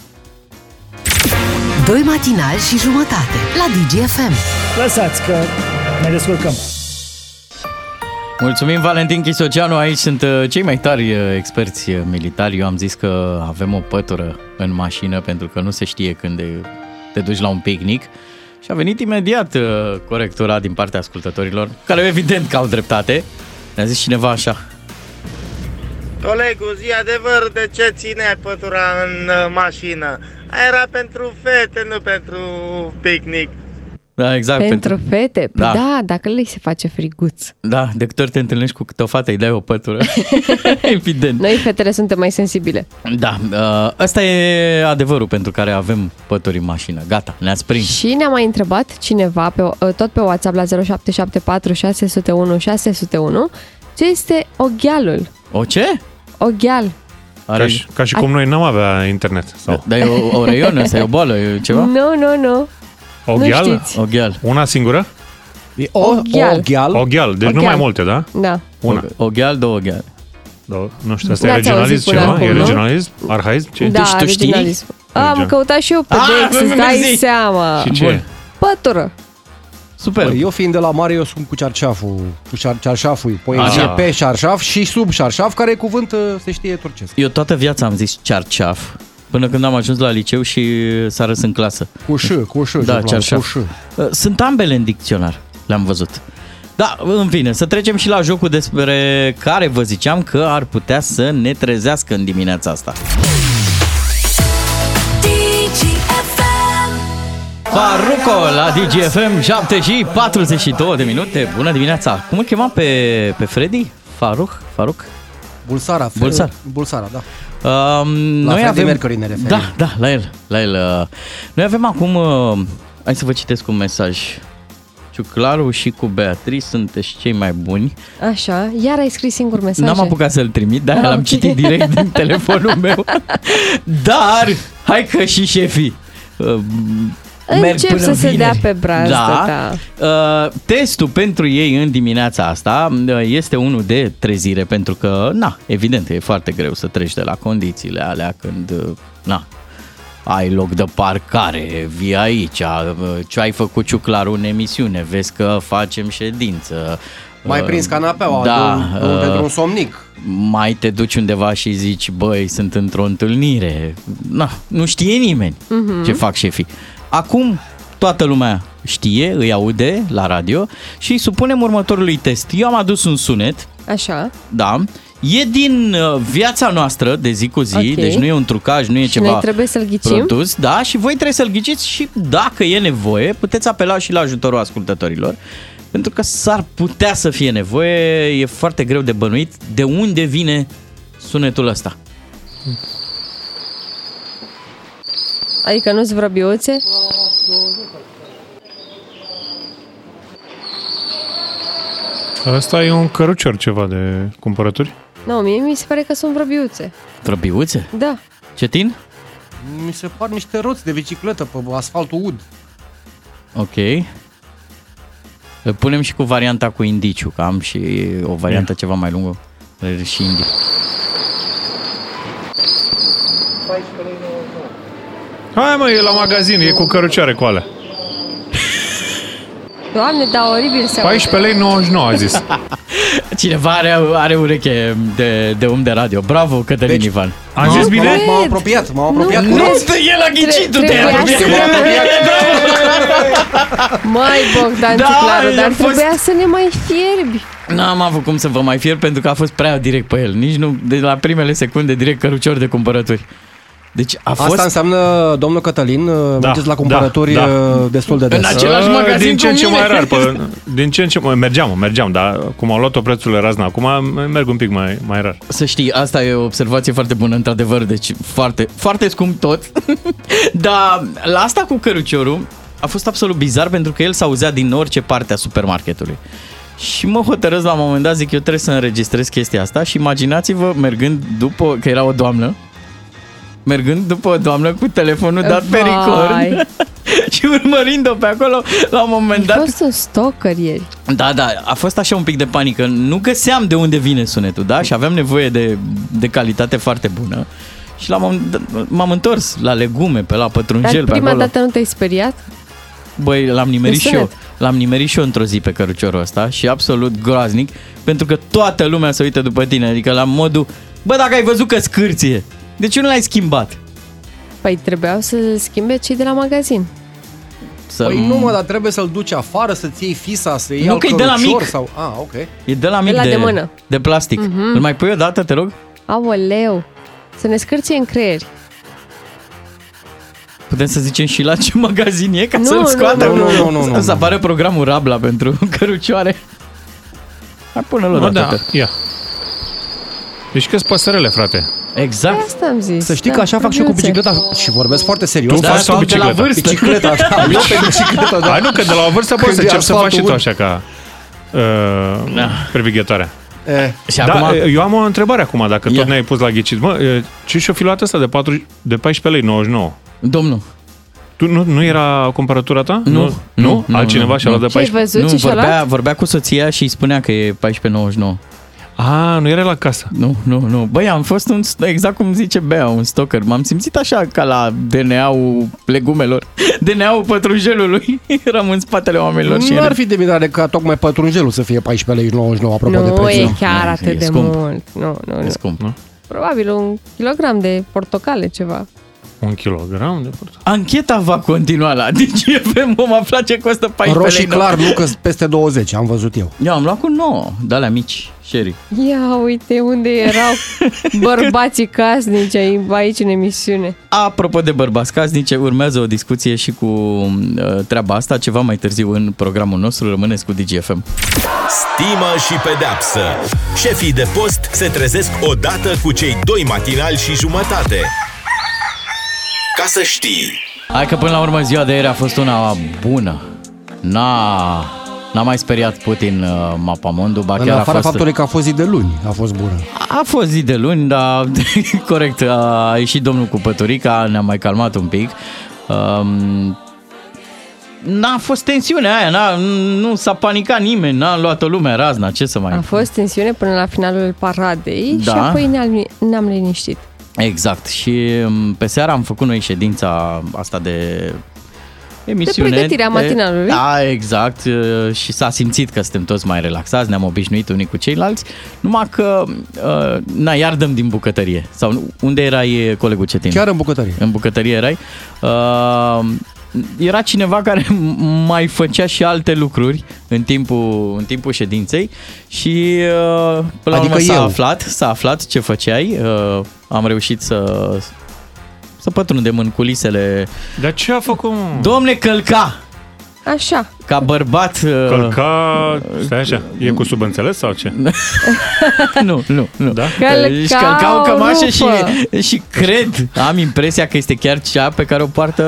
2 matinali și jumătate la Digi FM. Lăsați că ne descurcăm. Mulțumim, Valentin Chisoceanu, aici sunt cei mai tari experți militari. Eu am zis că avem o pătură în mașină pentru că nu se știe când te duci la un picnic și a venit imediat corectura din partea ascultătorilor, care evident că au dreptate. Ne-a zis cineva așa. Colegul, zi adevăr, de ce țineai pătura în mașină? Era pentru fete, nu pentru picnic. Da, exact. Pentru fete? Da, dacă le se face friguț. Da, de câte ori te întâlnești cu câte o fată, îi dai o pătură. Evident. Noi, fetele, suntem mai sensibile. Da, ăsta e adevărul pentru care avem pături în mașină. Gata, ne-ați prins. Și ne-a mai întrebat cineva, tot pe WhatsApp, la 0774 601 601, ce este oghealul? O ce? Ogheal. Ca și cum noi n-am avea internet. Sau? Dar e o reionă, sau e o boală, e ceva? Nu. Ogheal? Una singură? Ogheal, deci nu mai multe, da? Da. Una. Ogheal, două ogheale. Nu știu, asta e regionalism ceva? E regionalism? Arhaism? Ce? Da, deci tu regionalism. Știi? Am căutat și eu pe Dex, îți dai seama. Și ce? Pătură. Super. Păi, eu fiind de la mare, eu sunt cu cearșaful. Cu cearșaful. Poezie pe șarșaf și sub șarșaf, care e cuvânt, se știe, turcesc. Eu toată viața am zis cearșaf. Până când am ajuns la liceu și s-a răs în clasă. Cu ș. Da, cearșaf. Sunt ambele în dicționar, le-am văzut. Da, în fine, să trecem și la jocul despre care vă ziceam că ar putea să ne trezească în dimineața asta. Faruco la Digi FM, 7:42 de minute. Bună dimineața! Cum îl chema pe Freddy? Faruc? Bulsara, da. La Freddie Mercury ne referim. Da, la el. Noi avem acum, hai să vă citesc un mesaj. Ciuclaru și cu Beatrice sunteți cei mai buni. Așa, iar ai scris singur mesaje. N-am apucat să-l trimit, dar l-am citit direct din telefonul meu. Dar, hai că și șefii încep să se dea pe brazdă. Da. Testul pentru ei în dimineața asta este unul de trezire, pentru că, evident, e foarte greu să treci de la condițiile alea când, ai loc de parcare, vii aici, ce ai făcut, Ciuclaru, în emisiune, vezi că facem ședință. Mai prins canapeaua pentru un somnic. Mai te duci undeva și zici, băi, sunt într-o întâlnire. Nu știe nimeni ce fac șefii. Acum toată lumea știe, îi aude la radio și supunem următorului test. Eu am adus un sunet. Așa. Da. E din viața noastră de zi cu zi, okay. Deci nu e un trucaj, nu e și ceva noi trebuie să-l ghicim. Produs, da, și voi trebuie să-l ghiciți și dacă e nevoie, puteți apela și la ajutorul ascultătorilor, pentru că s-ar putea să fie nevoie, e foarte greu de bănuit de unde vine sunetul ăsta. Adică nu-s vrăbiuțe? Asta e un cărucior ceva de cumpărături? Nu, mie mi se pare că sunt vrăbiuțe. Vrăbiuțe? Da. Cetin? Mi se par niște roți de bicicletă pe asfaltul ud. Ok. Le punem și cu varianta cu indiciu, că am și o variantă ceva mai lungă. Și indiciu. 14. Hai mă, e la magazin, e cu cărucioare cu alea. Doamne, dar oribil se aude. 14,99 a zis. Cineva are ureche de om de radio. Bravo, Catalin Ivan. Am zis bine? M-am apropiat, Nu, el a ghicit, te-ai apropiat. Mai Bogdan Ciclaru, dar trebuia să ne mai fierbi. N-am avut cum să vă mai fierb pentru că a fost prea direct pe el. Nici nu, de la primele secunde, direct cărucior de cumpărături. Deci a fost... Asta înseamnă, domnul Cătălin, mergeți la cumpărături destul de des. În același magazin din ce în ce mai rar. Din ce în ce mai... Mergeam, dar cum au luat-o prețurile razna acum, merg un pic mai rar. Să știi, asta e o observație foarte bună, într-adevăr, deci foarte, foarte scump tot. Dar la asta cu căruciorul a fost absolut bizar pentru că el s-auzea din orice parte a supermarketului. Și mă hotărăsc la un moment dat, zic, eu trebuie să înregistrez chestia asta și imaginați-vă mergând după, că era o doamnă, mergând după o doamnă cu telefonul dat pe record și urmărind-o pe acolo la un moment dat. A fost un stalker ieri. Da, a fost așa un pic de panică. Nu găseam de unde vine sunetul, da? Și aveam nevoie de calitate foarte bună. Și m-am întors la legume, pe la pătrunjel. Dar prima dată nu te-ai speriat? Băi, l-am nimerit și eu într-o zi pe căruciorul ăsta și absolut groaznic, pentru că toată lumea se uită după tine. Adică la modul, bă, dacă ai văzut că scârție, de ce nu l-ai schimbat? Păi trebuiau să schimbe cei de la magazin. Păi nu mă, dar trebuie să-l duci afară, să-ți iei fisa, să iei al cărucior sau... Ah, ok. E de la mic, de mână. De plastic. Mm-hmm. Îl mai pui o dată, te rog? Aoleu, să ne scârție în creier. Putem să zicem și la ce magazin e ca să-l scoată? Nu. Să apară programul Rabla pentru cărucioare. Hai pune-l o dată. Ia. Deci că-s păsărele, frate. Exact. Asta am zis. Să știi că așa fac și eu cu bicicleta și vorbesc foarte serios. Tu faci cu bicicleta. De la vârstă. Bicicleta, da. Eu pe bicicleta, da. Hai nu, că de la o vârstă poți să începi să faci și tu așa ca previghetoarea. Și da, acum... Eu am o întrebare acum, dacă tot ne-ai pus la ghicit. Mă, ce și-o fi luat ăsta de 14,99 €? Domnul. Tu nu era cumpărătura ta? Nu? Altcineva și-a luat de 14? Nu, vorbea cu soția și îi spunea că e 14,99 €. Ah, nu era la casă. Nu. Băi, am fost exact cum zice Bea, un stalker. M-am simțit așa ca la DNA-ul legumelor. DNA-ul pătrunjelului. Eram în spatele oamenilor. Nu ar fi de mirare ca tocmai pătrunjelul să fie 14,99 € apropo de preț. Nu, e chiar atât de mult. Nu. E scump, nu? Probabil un kilogram de portocale, ceva. Un kilogram de portocale. Ancheta va continua la Digi FM. Vom afla ce costă 14,99 €. Roșii clar, nu că peste 20, am văzut eu. Eu am luat cu 9, de alea mici. Sherry. Ia uite unde erau bărbații casnici aici în emisiune. Apropo de bărbați casnice, urmează o discuție și cu treaba asta ceva mai târziu în programul nostru. Rămâneți cu Digi FM. Stimă și pedeapsă. Șefii de post se trezesc odată cu cei 2,5 matinali. Ca să știi. Hai că până la urmă ziua de ieri a fost una bună. N-a mai speriat Putin mapamondu, ba chiar a fost... faptului că a fost zi de luni, a fost bună. A fost zi de luni, dar corect, a ieșit domnul cu păturica, ne-a mai calmat un pic. N-a fost tensiunea aia, nu s-a panicat nimeni, n-a luat-o lumea razna, ce să mai... A fost tensiune până la finalul paradei și apoi ne-am liniștit. Exact, și pe seara am făcut noi ședința asta de... emisiune, de pregătirea matinalului. Da, exact. Și s-a simțit că suntem toți mai relaxați, ne-am obișnuit unii cu ceilalți, numai că iar dăm din bucătărie. Sau unde erai, colegul Cetin? Chiar în bucătărie. În bucătărie erai. Era cineva care mai făcea și alte lucruri în timpul ședinței și la adică s-a aflat ce făceai. Am reușit să pătrundem în culisele. Dar ce a făcut? Dom'le, călca! Așa. Ca bărbat... Călca... Stai așa, e cu subînțeles sau ce? Nu. Da? Călca o cămașă și cred, am impresia că este chiar cea pe care o poartă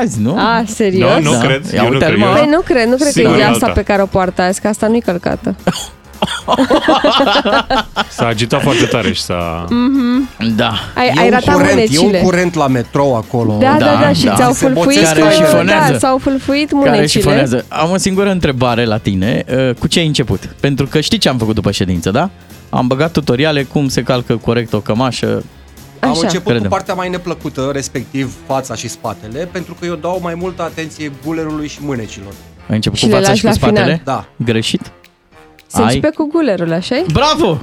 azi, nu? A, serios? No, nu cred. Ia, uite, nu cred că e asta pe care o poartă azi, că asta nu-i călcată. S-a agitat foarte tare și s-a... Mm-hmm. Da. Ai ratat mânecile. E un curent la metrou acolo. Da. Și ți-au fulfuit. S-au fulfuit mânecile. Am o singură întrebare la tine. Cu ce ai început? Pentru că știi ce am făcut după ședință, da? Am băgat tutoriale cum se calcă corect o cămașă. Așa. Am început cu partea mai neplăcută, respectiv fața și spatele, pentru că eu dau mai multă atenție gulerului și mânecilor. Ai început cu fața și cu spatele? Final. Da. Greșit? Se începe cu gulerul, așa-i? Bravo!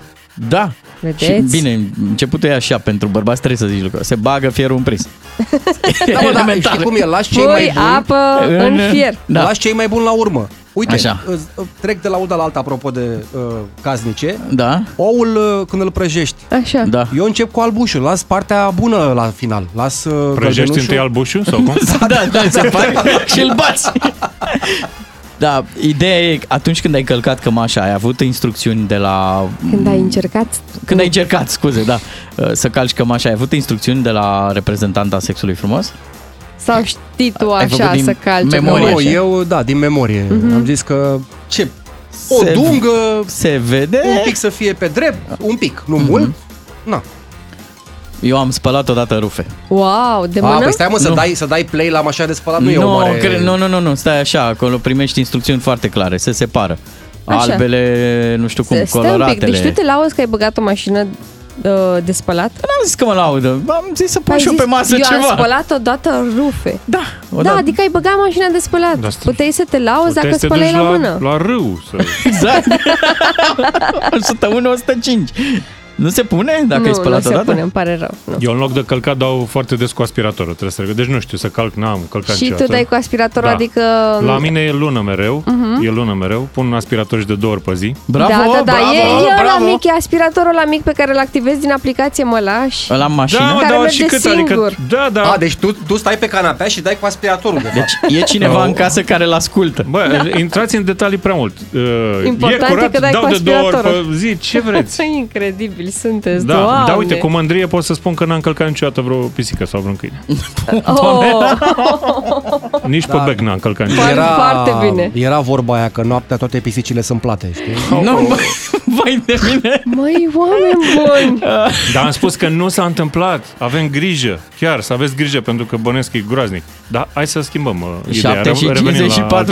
Da! Vedeți? Și, bine, începutul e așa, pentru bărbați trebuie să zici lucruri. Se bagă fierul în prins. Elementar. Știi cum e? Lași cei mai buni... apă în fier. Da. Lași cei mai buni la urmă. Uite, așa. Trec de la una la alta, apropo de casnice. Da. Oul, când îl prăjești. Așa. Da. Eu încep cu albușul. Las partea bună la final. Las prăjești întâi albușul sau cum? Da, se pare. Și îl bați. Da, ideea e, atunci când ai călcat cămașa, ai avut instrucțiuni de la... Când ai încercat, scuze, da, să calci cămașa, ai avut instrucțiuni de la reprezentanta sexului frumos? Sau știi tu așa să calci memorie? Nu, eu, da, din memorie. Uh-huh. Am zis că ce? O dungă, se vede, un pic să fie pe drept, un pic, nu mult, na. Eu am spălat odată rufe. Wow, de mână? Păi stai mă, să dai play la mașina de spălat, nu e o mare... Nu, stai așa, acolo primești instrucțiuni foarte clare, se separă. Așa. Albele, nu știu cum, coloratele. Deci tu te lauzi că ai băgat o mașină de spălat? N-am zis că mă laudă, am zis să pun și eu pe masă ceva. Eu am spălat odată rufe. Da, adică ai băgat mașina de spălat. Da, puteai să te lauzi dacă spălai la mână. La râu. Exact. 101-105. Nu se pune dacă ai spălat odată? Nu se pune, îmi pare rău. Nu. Eu în loc de călcat dau foarte des cu aspiratorul. Trebuie să deci nu știu, să calc, n-am călcat niciodată. Și tu dai cu aspiratorul, da. Adică... La mine e lună mereu, pun aspirator și de 2 ori pe zi. Bravo, bravo, eu la mic, e aspiratorul la mic pe care îl activez din aplicație, mă lași. Îl am mașină. Da, mă, care merge cât, singur. Adică, da. A, deci tu stai pe canapea și dai cu aspiratorul. De deci e cineva în casă care l-ascultă. Bă, intrați în detalii prea mult. E curat, dau de 2 ori pe zi, ce vreți. Incredibil. Sunteți, da, uite, cu mândrie pot să spun că n-am călcat niciodată vreo pisică sau vreun câine. Nici pe bec n-am călcat niciodată. Foarte bine. Era vorba aia că noaptea toate pisicile sunt plate, știi? Vai de mine! Măi, oameni buni! Dar am spus că nu s-a întâmplat. Avem grijă, chiar, să aveți grijă, pentru că bănesc e groaznic. Dar hai să schimbăm ideea. 7:54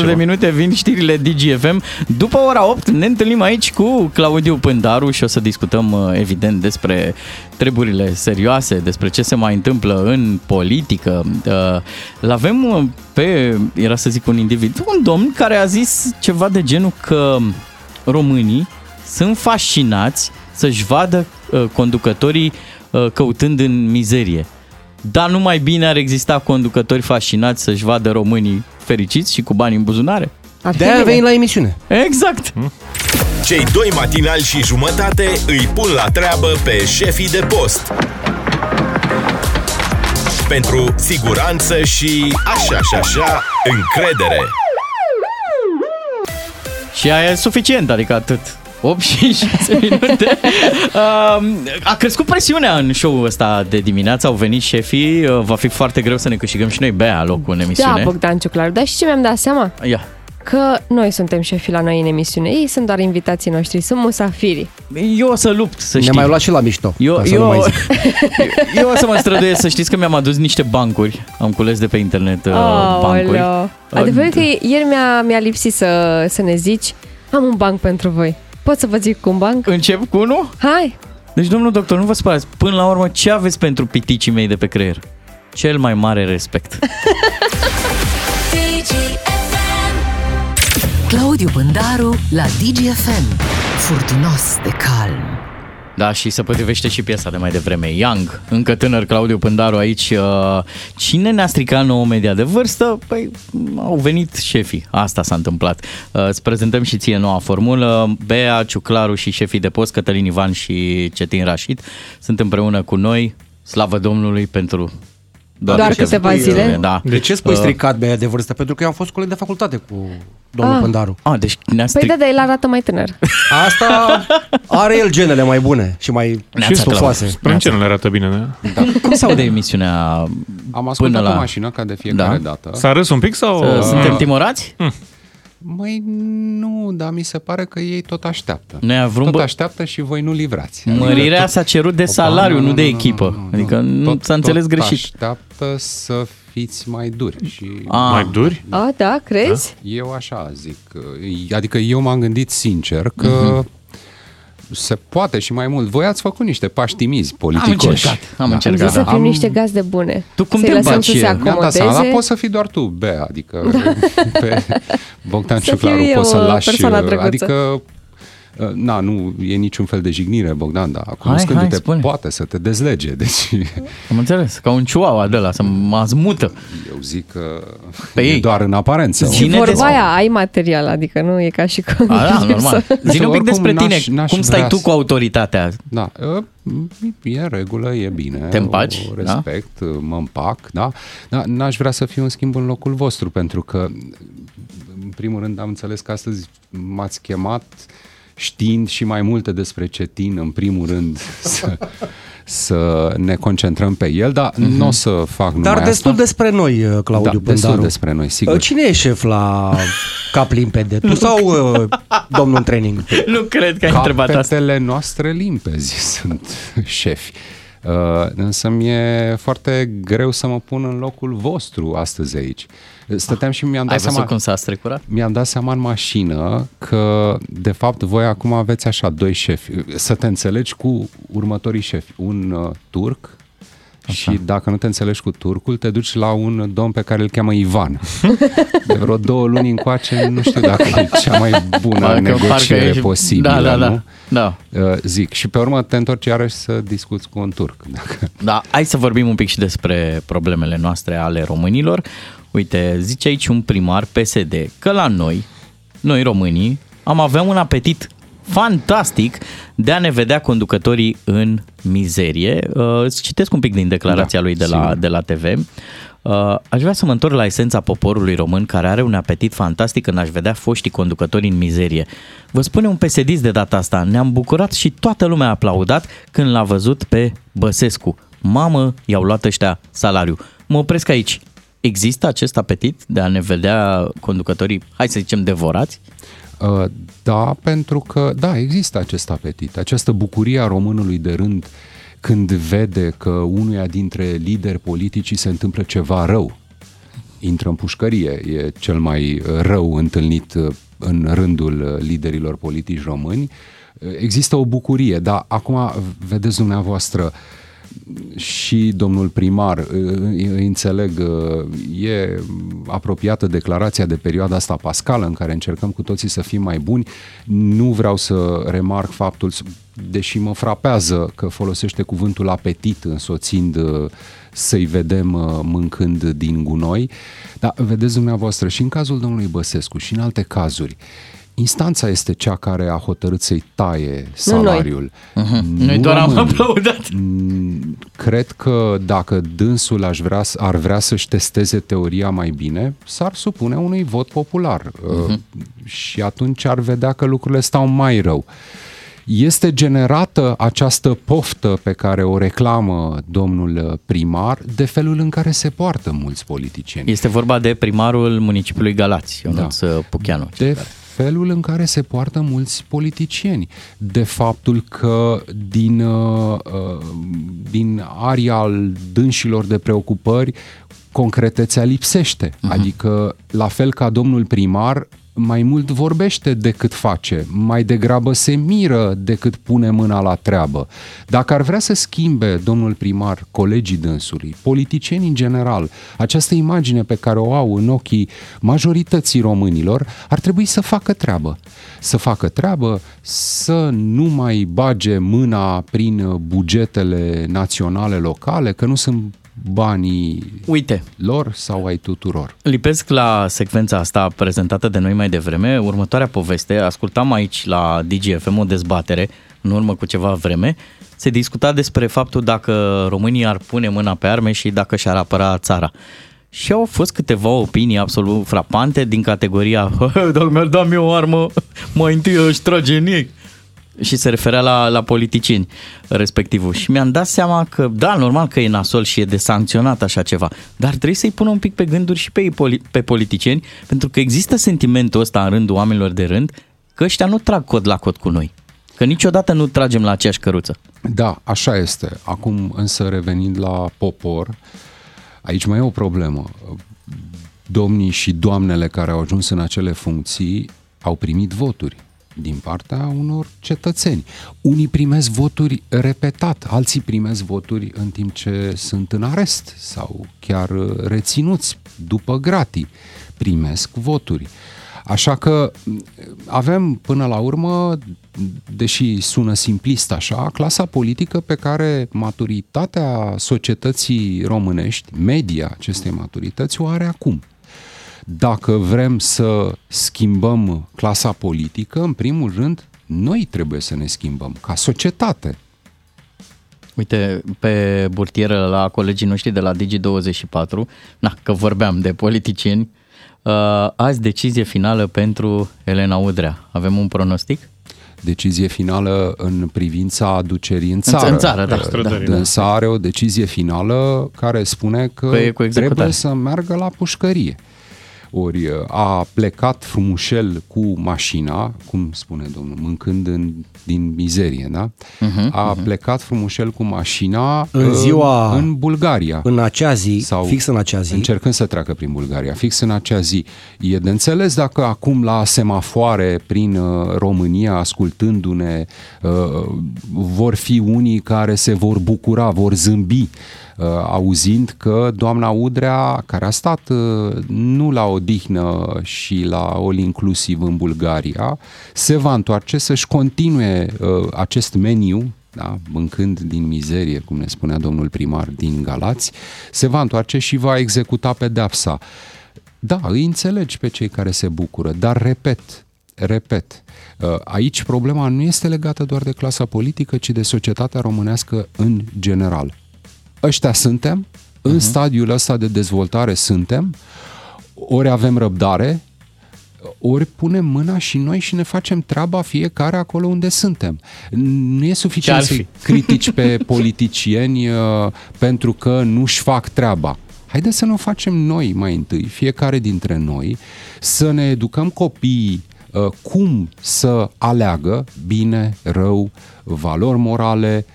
de minute, vin știrile Digi FM. După ora 8 ne întâlnim aici cu Claudiu Pandaru și o să discutăm evident despre treburile serioase, despre ce se mai întâmplă în politică. L-avem pe, era să zic un individ, un domn care a zis ceva de genul că românii sunt fascinați să-și vadă conducătorii căutând în mizerie. Dar numai bine ar exista conducători fascinați să-și vadă românii fericiți și cu bani în buzunare? De-aia am venit la emisiune. Exact! Cei 2 matinali și jumătate îi pun la treabă pe șefii de post. Pentru siguranță și așa, încredere. Și aia e suficient, adică atât. 8-6 minute. A crescut presiunea în show-ul ăsta de dimineață, au venit șefii, va fi foarte greu să ne câștigăm și noi, Bea, locul în emisiune. Da, Bogdan Ciuclaru, dar și ce mi-am dat seama? Ia. Că noi suntem șefii la noi în emisiune, ei sunt doar invitații noștri, sunt musafirii. Eu o să lupt, să știi. Ne-am mai luat și la mișto, eu o să mă străduiesc, să știți că mi-am adus niște bancuri, am cules de pe internet bancuri. Adevărul că ieri mi-a lipsit să ne zici, am un banc pentru voi. Pot să vă zic cu un banc? Încep cu unul? Hai! Deci, domnul doctor, nu vă spălați. Până la urmă, ce aveți pentru piticii mei de pe creier? Cel mai mare respect. Claudiu Pandaru la Digi FM. Furtunos de calm. Da, și se potrivește și piesa de mai devreme. Young, încă tânăr, Claudiu Pandaru aici. Cine ne-a stricat nouă media de vârstă? Păi, au venit șefii. Asta s-a întâmplat. Îți prezentăm și ție noua formulă. Bea, Ciuclaru și șefii de post, Catalin Ivan și Cetin Rașid, sunt împreună cu noi. Slavă Domnului pentru... Doar câteva zile. Da. De ce spui stricat Bea de vârstă? Pentru că eu am fost coleg de facultate cu domnul Pandaru. Deci păi da, el arată mai tânăr. Asta are el genele mai bune și mai sufoase. Spune ce nu le arată bine, ne? Da. Cum s-aude emisiunea? Am ascultat cu mașina ca de fiecare dată. S-a râs un pic sau... Suntem timorați? Măi, nu, dar mi se pare că ei tot așteaptă. Tot așteaptă și voi nu livrați. Mărirea tot... s-a cerut de salariu, nu de echipă. Adică nu s-a înțeles greșit. Așteaptă să fiți mai duri. Și... Mai duri? Da, crezi? Da? Eu așa zic. Adică eu m-am gândit sincer că se poate și mai mult. Voi ați făcut niște paștimizi politicoși. Am încercat. Să fim niște gazde bune. Tu cum te baci? Poți să fii doar tu, Bea, adică pe Bogdan Ciuclaru poți să-l lași. Adică, nu e niciun fel de jignire, Bogdan, dar cunoscându-te poate să te dezlege. Deci... Am înțeles, ca un chihuahua de ăla, să mă azmută. Eu zic că e doar în aparență. Vorba aia, ai material, adică nu e ca și cum... normal. Zi-ne un pic despre tine, cum stai tu cu autoritatea? Da, e în regulă, e bine. Te împaci? Respect, mă împac, da? Dar n-aș vrea să fiu în schimb în locul vostru, pentru că, în primul rând, am înțeles că astăzi m-ați chemat... știind și mai multe despre Cetin, în primul rând, să ne concentrăm pe el, dar nu o să fac numai asta. Dar destul despre noi, Claudiu Pandaru. Despre noi, sigur. Cine e șef la cap limpede? Tu sau domnul în training? Nu cred că ai întrebat asta. Capetele noastre limpezi sunt șefi. Însă mi-e foarte greu să mă pun în locul vostru astăzi aici. Stăteam și mi-am dat seama cum s-a strecurat? Mi-am dat seama în mașină că de fapt voi acum aveți așa doi șefi. Să te înțelegi cu următorii șefi. Un turc. Așa. Și dacă nu te înțelegi cu turcul, te duci la un domn pe care îl cheamă Ivan. De vreo 2 luni încoace, nu știu dacă e cea mai bună negociere posibilă, da. Zic. Și pe urmă te întorci iarăși să discuți cu un turc. Da, hai să vorbim un pic și despre problemele noastre ale românilor. Uite, zice aici un primar PSD că la noi românii, am avea un apetit fantastic de a ne vedea conducătorii în mizerie. Îți citesc un pic din declarația lui de la TV. Aș vrea să mă întorc la esența poporului român care are un apetit fantastic când aș vedea foștii conducători în mizerie. Vă spune un PSD de data asta, ne-am bucurat și toată lumea a aplaudat când l-a văzut pe Băsescu. Mamă, i-au luat ăștia salariu. Mă opresc aici. Există acest apetit de a ne vedea conducătorii, hai să zicem, devorați? Da, pentru că, există acest apetit, această bucurie a românului de rând când vede că unuia dintre lideri politici se întâmplă ceva rău. Intră în pușcărie, e cel mai rău întâlnit în rândul liderilor politici români. Există o bucurie, dar acum vedeți dumneavoastră, și domnul primar, înțeleg, e apropiată declarația de perioada asta pascală în care încercăm cu toții să fim mai buni. Nu vreau să remarc faptul, deși mă frapează că folosește cuvântul apetit însoțind să-i vedem mâncând din gunoi. Dar vedeți dumneavoastră, și în cazul domnului Băsescu și în alte cazuri, instanța este cea care a hotărât să-i taie salariul. Noi doar am aplaudat. Cred că dacă dânsul ar vrea să-și testeze teoria mai bine, s-ar supune unui vot popular. Și atunci ar vedea că lucrurile stau mai rău. Este generată această poftă pe care o reclamă domnul primar de felul în care se poartă mulți politicieni. Este vorba de primarul municipiului Galați, Ionuț Pucheanu. De felul în care se poartă mulți politicieni, de faptul că din aria dânșilor de preocupări concretețea lipsește. Adică, la fel ca domnul primar, mai mult vorbește decât face, mai degrabă se miră decât pune mâna la treabă. Dacă ar vrea să schimbe domnul primar, colegii dânsului, politicieni în general, această imagine pe care o au în ochii majorității românilor, ar trebui să facă treabă. Să facă treabă, să nu mai bage mâna prin bugetele naționale locale, că nu sunt banii lor sau ai tuturor. Lipesc la secvența asta prezentată de noi mai devreme următoarea poveste. Ascultam aici la Digi FM o dezbatere în urmă cu ceva vreme. Se discuta despre faptul dacă România ar pune mâna pe arme și dacă și-ar apăra țara. Și au fost câteva opinii absolut frapante din categoria dacă mi-ar da mie o armă, mai întâi își trage în ei. Și se referea la politicieni respectivul. Și mi-am dat seama că, da, normal că e nasol și e de sancționat așa ceva, dar trebuie să-i pună un pic pe gânduri și pe ei, pe politicieni, pentru că există sentimentul ăsta în rândul oamenilor de rând că ăștia nu trag cod la cod cu noi, că niciodată nu tragem la aceeași căruță. Da, așa este. Acum însă revenind la popor, aici mai e o problemă. Domnii și doamnele care au ajuns în acele funcții au primit voturi din partea unor cetățeni. Unii primesc voturi repetat, alții primesc voturi în timp ce sunt în arest sau chiar reținuți după gratii. Primesc voturi. Așa că avem până la urmă, deși sună simplist așa, clasa politică pe care maturitatea societății românești, media acestei maturități, o are acum. Dacă vrem să schimbăm clasa politică, în primul rând, noi trebuie să ne schimbăm ca societate. Uite, pe burtieră la colegii noștri de la Digi24, că vorbeam de politicieni, azi decizie finală pentru Elena Udrea. Avem un pronostic? Decizie finală în privința aducerii în țară. În țară, da. Dânsa are o decizie finală care spune că trebuie să meargă la pușcărie. Ori a plecat frumușel cu mașina, cum spune domnul, mâncând din mizerie, da? A plecat frumușel cu mașina în Bulgaria. În acea zi, sau fix în acea zi. Încercând să treacă prin Bulgaria, fix în acea zi. E de înțeles dacă acum la semafoare prin România, ascultându-ne, vor fi unii care se vor bucura, vor zâmbi, auzind că doamna Udrea, care a stat nu la odihnă și la all inclusiv în Bulgaria, se va întoarce să-și continue acest meniu, da, mâncând din mizerie, cum ne spunea domnul primar din Galați, se va întoarce și va executa pedeapsa. Da, îi înțelegi pe cei care se bucură, dar repet, aici problema nu este legată doar de clasa politică, ci de societatea românească în general. Ăștia suntem, în stadiul ăsta de dezvoltare suntem, ori avem răbdare, ori punem mâna și noi și ne facem treaba fiecare acolo unde suntem. Nu e suficient să critici pe politicieni pentru că nu-și fac treaba. Haideți să ne facem noi mai întâi, fiecare dintre noi, să ne educăm copiii cum să aleagă bine, rău, valori morale,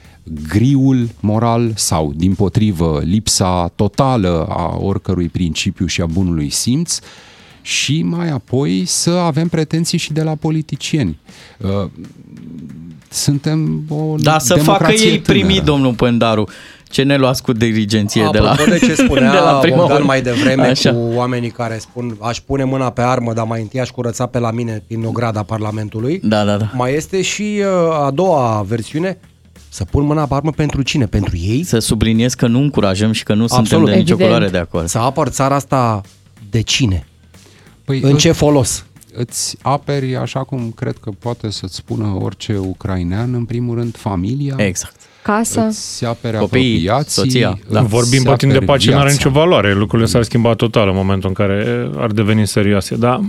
griul moral sau, dimpotrivă, lipsa totală a oricărui principiu și a bunului simț, și mai apoi să avem pretenții și de la politicieni. Suntem o democrație tânără. Da, să facă ei primii, domnul Pandaru. Ce ne luați cu dirigenție de la ce spunea de la Bogdan mai devreme cu oamenii care spun aș pune mâna pe armă, dar mai întâi aș curăța pe la mine prin ograda Parlamentului. Da. Mai este și a doua versiune. Să pun mâna pe armă pentru cine? Pentru ei? Să subliniez că nu încurajăm și că nu suntem de nicio culoare de acord. Să apăr țara asta de cine? Păi în ce folos? Îți aperi, așa cum cred că poate să-ți spună orice ucrainean, în primul rând familia, casa, îți aperi copiii, soția. Da. Vorbim puțin de pace, n-are nicio valoare. Lucrurile s-ar schimba total în momentul în care ar deveni serioase. Dar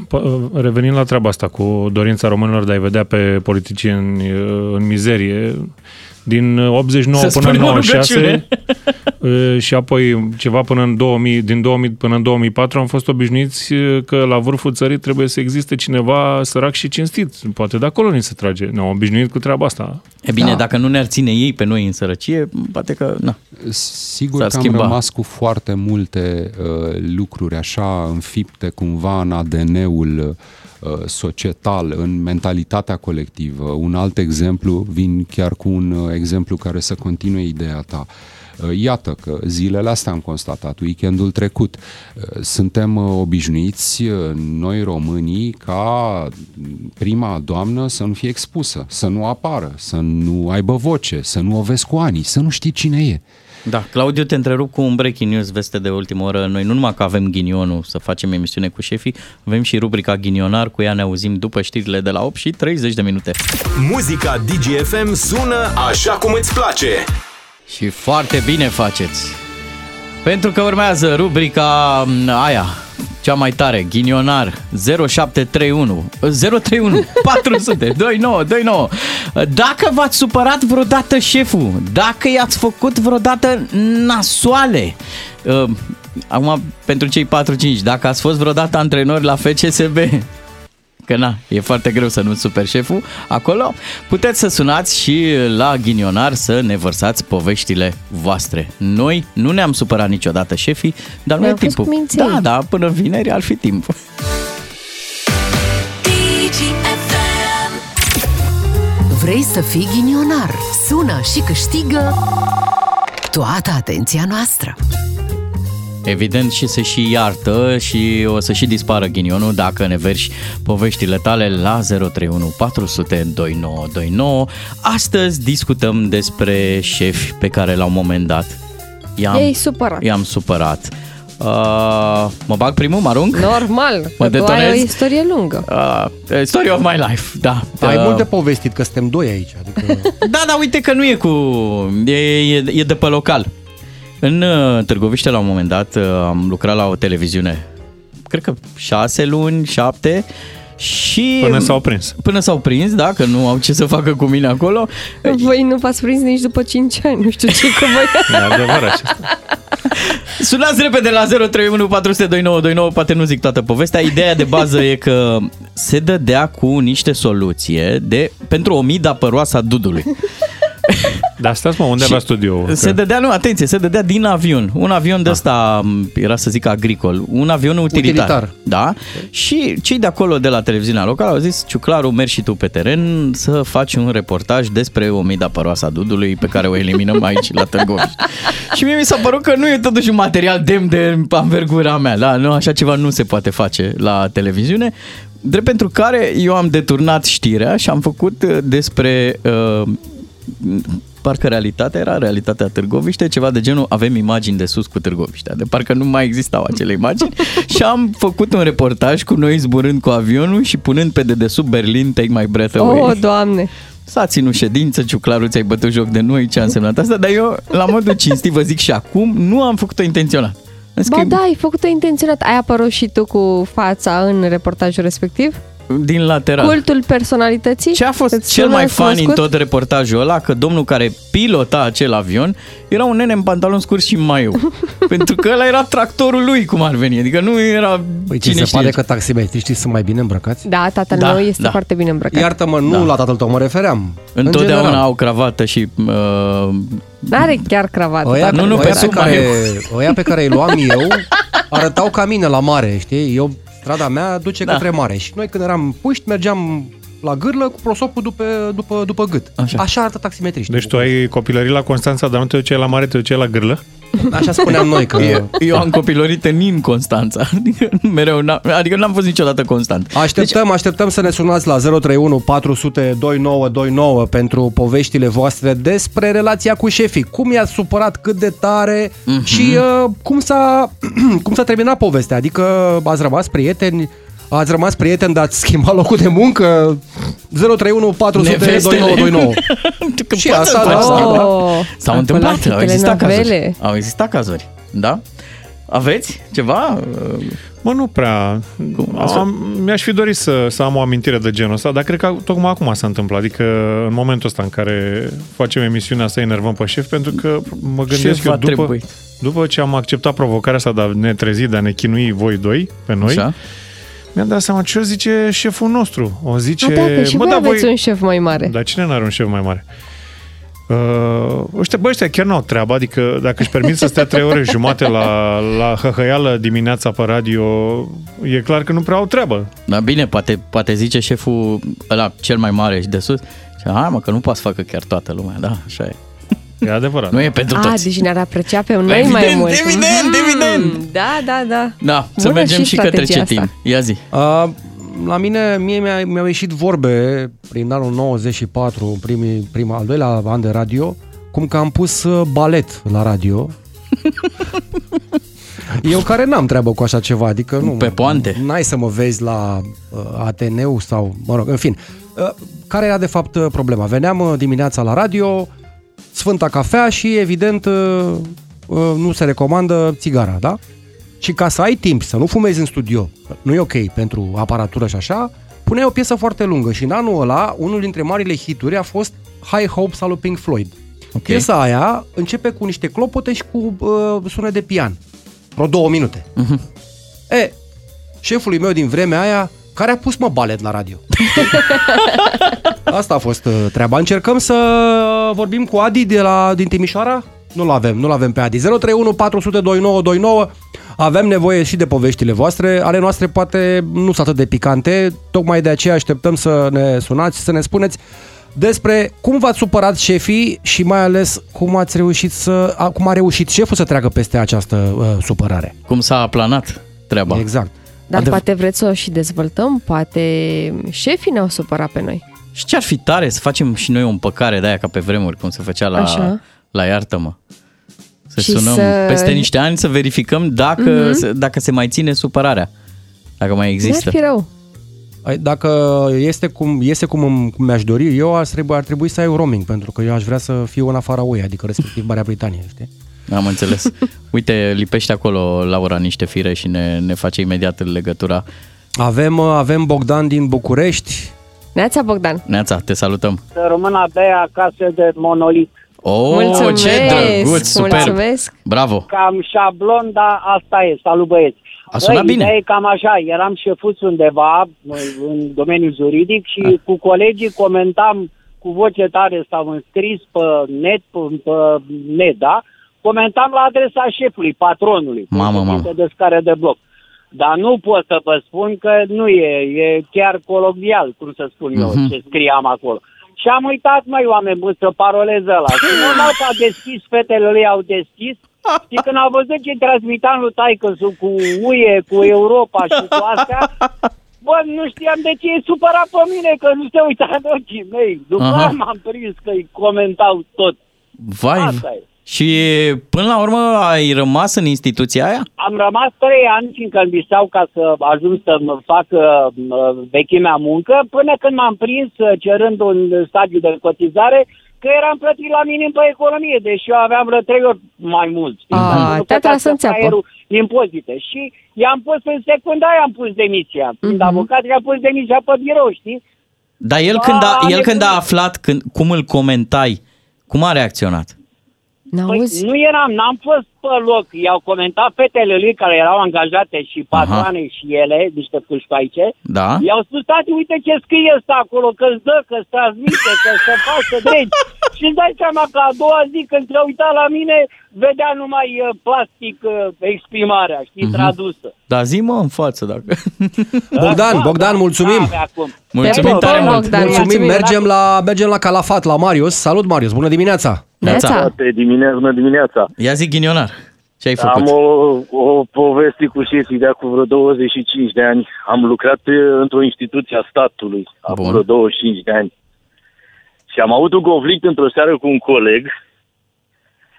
revenind la treaba asta cu dorința românilor de a-i vedea pe politicieni în mizerie, din 89 până în 96 și apoi ceva până în 2000, din 2000 până în 2004 am fost obișnuiți că la vârful țării trebuie să existe cineva sărac și cinstit. Poate de acolo ni se trage. Ne-am obișnuit cu treaba asta. E bine, dacă nu ne-ar ține ei pe noi în sărăcie, poate că sigur că am rămas cu foarte multe lucruri așa înfipte cumva în ADN-ul societal, în mentalitatea colectivă. Un alt exemplu, vin chiar cu un exemplu care să continue ideea ta. Iată că zilele astea am constatat, weekendul trecut, suntem obișnuiți, noi românii, ca prima doamnă să nu fie expusă, să nu apară, să nu aibă voce, să nu o vezi cu ani, să nu știi cine e. Da, Claudiu, te întrerup cu un breaking news, veste de ultimă oră. Noi nu numai că avem ghinionul să facem emisiune cu șefii, avem și rubrica Ghinionar, cu ea ne auzim după știrile de la 8:30. Muzica Digi FM sună așa cum îți place. Și foarte bine faceți, pentru că urmează rubrica aia, cea mai tare, Ghinionar. 031 400 2929. Dacă v-ați supărat vreodată șeful, dacă i-ați făcut vreodată nasoale. Acum, pentru cei 4-5, dacă ați fost vreodată antrenori la FCSB, că na, e foarte greu să nu-ți superi șeful acolo, puteți să sunați și la Ghinionar să ne vărsați poveștile voastre. Noi nu ne-am supărat niciodată șefii, dar nu e timpul. Da, da, până vineri ar fi timp. Vrei să fii ghinionar? Sună și câștigă toată atenția noastră. Evident, și se și iartă și o să și dispară ghinionul dacă ne verși poveștile tale la 031 400 2929. Astăzi discutăm despre șefi pe care la un moment dat i-am supărat. Mă bag primul, mă arunc? Normal, mă detonez. Ai o istorie lungă. Story of my life, da. Ai mult de povestit, că suntem doi aici. Adică... Da, dar uite că nu e cu... E de pe local. În Târgoviște, la un moment dat, am lucrat la o televiziune, cred că 6 luni, 7, și... Până s-au prins, da, că nu au ce să facă cu mine acolo. Voi nu v-ați prins nici după 5 ani, nu știu ce cu voi. E adevărat acesta. Sunați repede la 031 400 2929, poate nu zic toată povestea. Ideea de bază e că se dădea cu niște soluție pentru omida păroasă a dudului. Dar stați, mă, unde avea studioul? Se dădea din avion. Un avion de ăsta, era să zic agricol, un avion utilitar. Da? Și cei de acolo, de la televiziunea locală, au zis: Ciuclaru, mergi și tu pe teren să faci un reportaj despre omida păroasă a dudului pe care o eliminăm aici la Târgoviște. Și mie mi s-a părut că nu e totuși un material demn de anvergura mea. Da? Nu, așa ceva nu se poate face la televiziune. Drept pentru care eu am deturnat știrea și am făcut despre... parcă realitatea era realitatea Târgoviște, ceva de genul: avem imagini de sus cu Târgoviștea, de parcă nu mai existau acele imagini. Și am făcut un reportaj cu noi zburând cu avionul și punând pe dedesubt Berlin, Take My Breath Away. Oh, Doamne! S-a ținut ședință, Ciuclaru, ți-ai bătut joc de noi, ce a însemnat asta, dar eu, la modul cinstit, vă zic și acum, nu am făcut-o intenționat. Ba da, ai făcut-o intenționat. Ai apărut și tu cu fața în reportajul respectiv? Din lateral. Cultul personalității? Ce a fost cel mai funny în tot reportajul ăla? Că domnul care pilota acel avion era un nene în pantaloni scurți și maiu. Pentru că ăla era tractorul lui, cum ar veni. Adică nu era... Păi, cine știe. Se pare că taximetriștii sunt mai bine îmbrăcați? Da, tatăl meu este foarte bine îmbrăcat. Iartă-mă, nu la tatăl tău mă refeream. Întotdeauna au cravată și... N-are chiar cravată. Oia pe care îi luam eu arătau ca mine la mare, știi? Eu... Strada mea duce către mare și noi, când eram puști, mergeam la gârlă cu prosopul după gât. Așa arată taximetriști. Deci tu ai copilării la Constanța, dar nu te duceai la mare, te duceai la gârlă? Așa spuneam noi că... Eu am copilărit în Constanța. Adică n-am fost niciodată constant. Așteptăm să ne sunați la 031 400 2929 pentru poveștile voastre despre relația cu șefii. Cum i-ați supărat, cât de tare, și cum s-a terminat povestea. Adică ați rămas prieteni, dar ați schimbat locul de muncă. 031 400 2929. Și asta, s-au întâmplat, au existat cazuri, da? Aveți ceva? Mă, nu prea. Mi-aș fi dorit să am o amintire de genul ăsta, dar cred că tocmai acum s-a întâmplat. Adică în momentul ăsta în care facem emisiunea să enervăm pe șef, pentru că mă gândesc eu, după ce am acceptat provocarea asta de a ne trezi, de a ne chinui voi doi pe noi, așa, mi-am dat seama ce o zice șeful nostru. O zice... Mă, da, că și voi aveți un șef mai mare. Dar cine n-are un șef mai mare? Ăștia chiar n-au treabă, adică dacă își permit să stea 3 ore jumate la hăhăială dimineața pe radio, e clar că nu prea au treabă. Dar bine, poate zice șeful ăla cel mai mare și de sus, hai mă, că nu poate să facă chiar toată lumea, da, așa e. E adevărat. Nu e pentru toți. Deci ne-ar aprecia pe noi mai mult. Evident. Da. Da, să bună mergem și către Cetin. Ia zi. La mine, mi-au ieșit vorbe prin anul 94, al doilea an de radio, cum că am pus balet la radio. Eu care n-am treabă cu așa ceva, adică nu... Pe poante. N-ai să mă vezi la Ateneu sau, mă rog, în fin. Care era de fapt problema? Veneam dimineața la radio, sfânta cafea și evident nu se recomandă țigara, da? Și ca să ai timp să nu fumezi în studio, nu e ok pentru aparatură și așa, puneai o piesă foarte lungă și în anul ăla, unul dintre marile hituri a fost High Hopes al lui Pink Floyd. Okay. Piesa aia începe cu niște clopote și cu sunet de pian, vreo 2 minute. Uh-huh. Șefului meu din vremea aia, care a pus balet la radio. Asta a fost treaba. Încercăm să vorbim cu Adi din Timișoara? Nu-l avem pe Adi. 031 400 2929. Avem nevoie și de poveștile voastre. Ale noastre poate nu sunt atât de picante. Tocmai de aceea așteptăm să ne sunați, să ne spuneți despre cum v-ați supărat șefii și mai ales cum a reușit șeful să treacă peste această supărare. Cum s-a aplanat treaba. Exact. Dar poate vreți să o și dezvoltăm, poate șefii ne-au supărat pe noi. Și ce ar fi tare să facem și noi o împăcare de aia ca pe vremuri, cum se făcea la iartă-mă. Să și sunăm peste niște ani să verificăm dacă se mai ține supărarea, dacă mai există. N-ar fi rău. Dacă iese cum mi-aș dori, eu ar trebui să ai roaming, pentru că eu aș vrea să fiu în afara UE, adică respectiv Marea Britanie, știi? Am înțeles. Uite, lipește acolo, Laura, niște fire și ne face imediat legătura. Avem Bogdan din București. Neața, Bogdan. Neața, te salutăm. Româna Bea, casă de monolit. Oh, mulțumesc, ce drăguț, super. Bravo. Cam șablon, dar asta e, salut băieți. A sunat bine. Ideea e cam așa, eram șefuți undeva în domeniul juridic și cu colegii comentam cu voce tare, s-au înscris pe net, da? Comentam la adresa șefului, patronului, mamă. De scară de bloc. Dar nu pot să vă spun că nu e chiar colocvial, cum să spun eu, ce scriam acolo. Și am uitat, oameni buni, să parolez ăla. Și normal că a deschis, fetele lui au deschis. Și când au văzut ce transmitam lui taică-sul cu UE, cu Europa și cu astea, bă, nu știam de ce e supărat pe mine, că nu se uita în ochii mei. După m-am prins că-i comentau tot. Vai. Asta e. Și până la urmă ai rămas în instituția aia? Am rămas 3 ani și încă îmi visau ca să ajung să-mi fac vechimea muncă, până când m-am prins cerând un stagiu de cotizare, că eram plătit la minim pe economie, deși eu aveam vreo 3 ori mai mult. Te-a tras în țeapă. Impozite. Și i-am pus în secundă, i-am pus demisia. Când avocat, i-am pus demisia pe birou, știi? Dar el când a aflat cum îl comentai, cum a reacționat? Păi n-am fost pe loc, i-au comentat fetele lui care erau angajate și patroane și ele, niște pușcaice, da. I-au spus, tati, uite ce scrie ăsta acolo, că-ți dă, că-ți transmite, că-ți se face, dregi. Și îți dai seama că a doua zi când se uita la mine, vedea numai plastic exprimarea, știi, tradusă. Da, zi-mă în față, dacă... Bogdan, mulțumim! Mulțumim tare mult! Mulțumim, mergem la Calafat, la Marius. Salut, Marius, bună dimineața! Bună dimineața! Ia zi, ghinionar, ce ai făcut? Am o poveste cu șefii de acum vreo 25 de ani. Am lucrat într-o instituție a statului acum vreo 25 de ani. Și am avut un conflict într-o seară cu un coleg,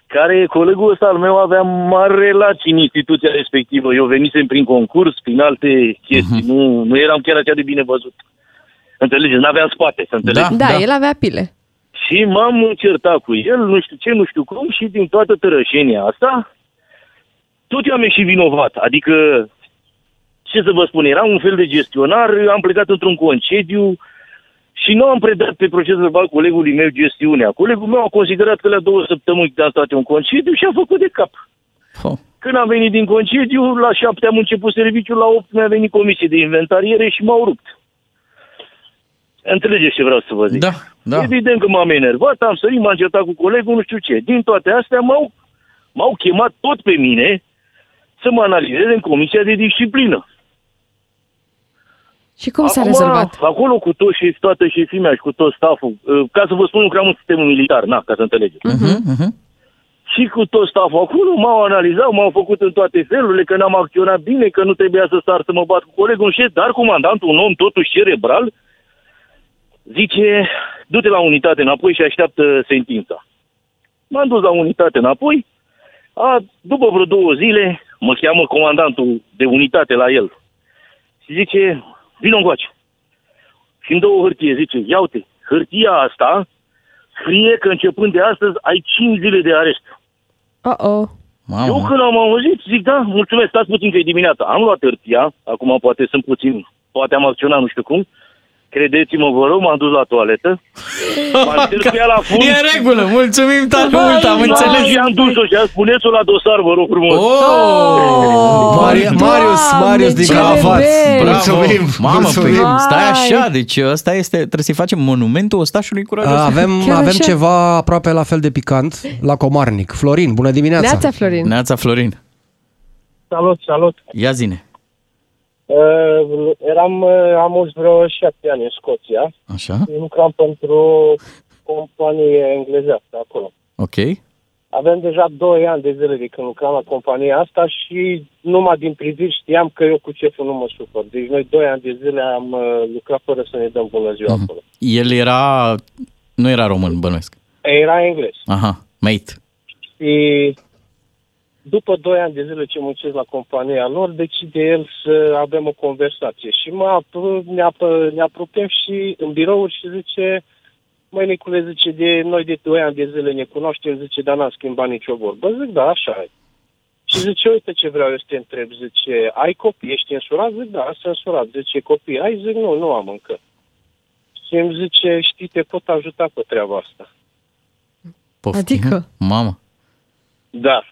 care colegul ăsta al meu avea mari relații în instituția respectivă. Eu venisem prin concurs, prin alte chestii. Nu eram chiar așa de bine văzut. Înțelegeți? N-avea spate, să înțelegeți? Da, el avea pile. Și m-am certat cu el, nu știu ce, nu știu cum, și din toată tărășenia asta, tot eu am ieșit vinovat. Adică, ce să vă spun, eram un fel de gestionar, am plecat într-un concediu și nu am predat pe proces verbal colegului meu gestiunea. Colegul meu a considerat că la 2 săptămâni de am stat un concediu și a făcut de cap. Când am venit din concediu, la 7 am început serviciul, la 8 mi-a venit comisie de inventariere și m-au rupt. Înțelegeți ce vreau să vă zic? Da, da. Evident că m-am enervat, am sărit, m-am certat cu colegul, nu știu ce. Din toate astea m-au chemat tot pe mine să mă analizez în Comisia de Disciplină. Și cum s-a rezolvat? Acolo cu toți și toată și fimea și cu tot stafful, ca să vă spun că am un sistem militar, na, ca să înțelegeți. Și cu tot stafful acolo m-au analizat, m-au făcut în toate felurile, că n-am acționat bine, că nu trebuia să sar să mă bat cu colegul șef, dar comandantul, un om totuși cerebral, zice, du-te la unitate înapoi și așteaptă sentința. M-am dus la unitate înapoi, după vreo 2 zile, mă cheamă comandantul de unitate la el și zice, vină încoace. Și îmi dă o hârtie, zice, ia uite, hârtia asta scrie că începând de astăzi ai 5 zile de arest. Uh-oh. Eu când am auzit, zic, da, mulțumesc, stați puțin că e dimineața. Am luat hârtia, acum poate sunt puțin, poate am acționat, nu știu cum. Credeți-mă, vă rog, m-am dus la toaletă. M-am terpiat la fund. E în regulă, mulțumim tare mult, am înțeles. Și am dus-o și am spuneți-o la dosar, vă rog frumos. Marius din Calavați. Mulțumim, mulțumim. Stai așa, deci ăsta este, trebuie să-i facem monumentul ostașului curajos. Avem ceva aproape la fel de picant, la Comarnic. Florin, bună dimineața. Neața, Florin. Neața, Florin. Salut, salut. Ia zine. Am fost vreo 7 ani în Scoția. Așa. Lucram pentru o companie englezească acolo. Ok. Avem deja 2 ani de zile de când lucram la compania asta și numai din priviri știam că eu cu șeful nu mă supăr. Deci noi 2 ani de zile am lucrat fără să ne dăm bună ziua acolo. El era... nu era român, bănuiesc. Era englez. Aha, mate. Și... după 2 ani de zile ce muncesc la compania lor, decide el să avem o conversație. Și ne apropiem și în birouri și zice, măi Nicule, zice, noi de 2 ani de zile ne cunoaștem, zice, dar n-am schimbat nicio vorbă. Zic, da, așa e. Și zice, uite ce vreau eu să te întreb, zice, ai copii, ești însurat? Zic, da, sunt însurat. Zice, copii ai? Zic, nu am încă. Și îmi zice, știi, te pot ajuta cu treaba asta. Poftim? Adică? Mama. Da.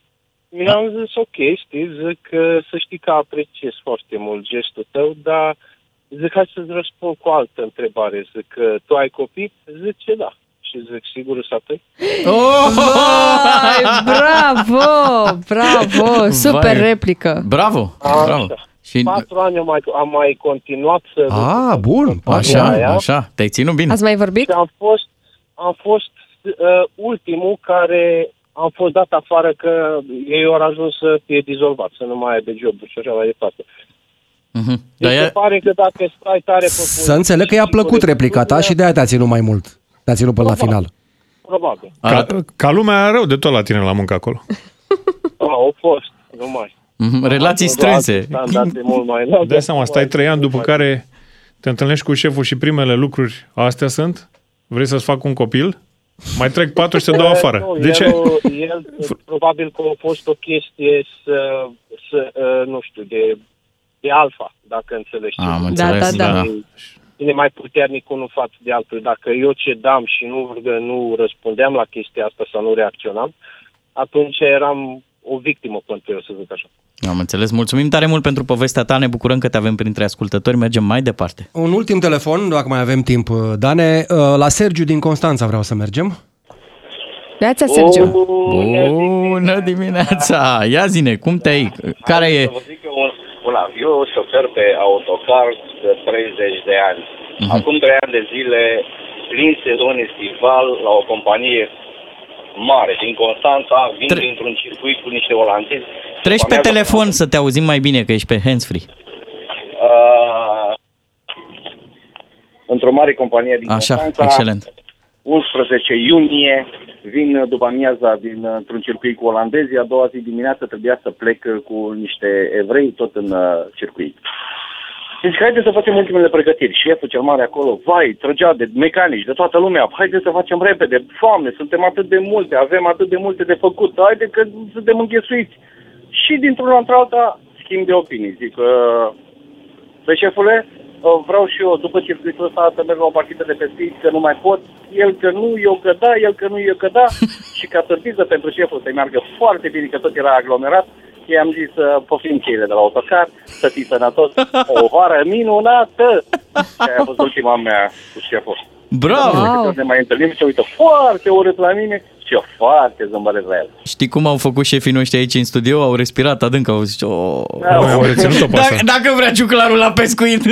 Mi-am zis, ok, știi, zic, să știi că apreciez foarte mult gestul tău, dar zic, hai să-ți răspund cu altă întrebare. Zic, tu ai copii? Zice, da. Și zic, sigur să te? Bravo! Super replică! Bravo! 4 ani am mai continuat să... bun! Așa, te-ai ținut bine. Ați mai vorbit? Am fost ultimul care... am fost dat afară că ei au ajuns să fie dizolvat, să nu mai aibă job-uri și așa mai departe. Deci se pare că dacă stai tare... Să înțeleg că i-a plăcut replica ta și de-aia te-a ținut mai mult. Te-a ținut până la final. Probabil. Ca lumea rău de tot la tine la muncă acolo. Au fost, numai. Relații strânse. Dă-i seama, stai 3 ani după care te întâlnești cu șeful și primele lucruri astea sunt? Vrei să-ți fac un copil? Mai trec 4 și se dau afară. De ce? El probabil că a fost o chestie nu știu, de alfa, dacă înțelegi. Da. Cine mai puternic unul față de altul. Dacă eu cedam și nu răspundeam la chestia asta sau nu reacționam, atunci eram o victimă pentru eu, să zic așa. Am înțeles. Mulțumim tare mult pentru povestea ta. Ne bucurăm că te avem printre ascultători. Mergem mai departe. Un ultim telefon, dacă mai avem timp, Dane. La Sergiu din Constanța vreau să mergem. Neața, Sergiu. Bună dimineața. Ia zine, cum te-ai? Care e? Să vă zic că eu șofer pe autocar de 30 de ani. Acum 3 ani de zile, prin sezon estival, la o companie mare din Constanța, vin dintr-un circuit cu niște olandezi. Treci pe telefon să te auzim mai bine, că ești pe handsfree. Într-o mare companie din Constanța, excelent. 11 iunie, vin după amiaza într-un circuit cu olandezi, a doua zi dimineață trebuia să plec cu niște evrei tot în circuit. Deci, haideți să facem ultimele pregătiri. Șeful cel mare acolo, vai, trăgea de mecanici, de toată lumea. Haideți să facem repede, foame, suntem atât de multe, avem atât de multe de făcut. Haide că suntem înghesuiți. Și dintr-una într-alta, schimb de opinii. Zic, pe șefule, vreau și eu, după circuitul ăsta, să merg la o partidă de pescuit, că nu mai pot. El că nu, eu că da, și ca surpriză pentru șeful să-i meargă foarte bine, că tot era aglomerat, chestii, am zis să poftim cheile de la autocar, să fii sănătos, o vară minunată! Aia a fost ultima mea cu șeful. Bravo! Wow. Ne mai întâlnim și se uită foarte urât la mine și eu foarte zâmbăresc la el. Știi cum au făcut șefii noștri aici în studio? Au respirat adânc, au zis, au reținut-o pe asta. Dacă vrea ciuclarul la pescuit.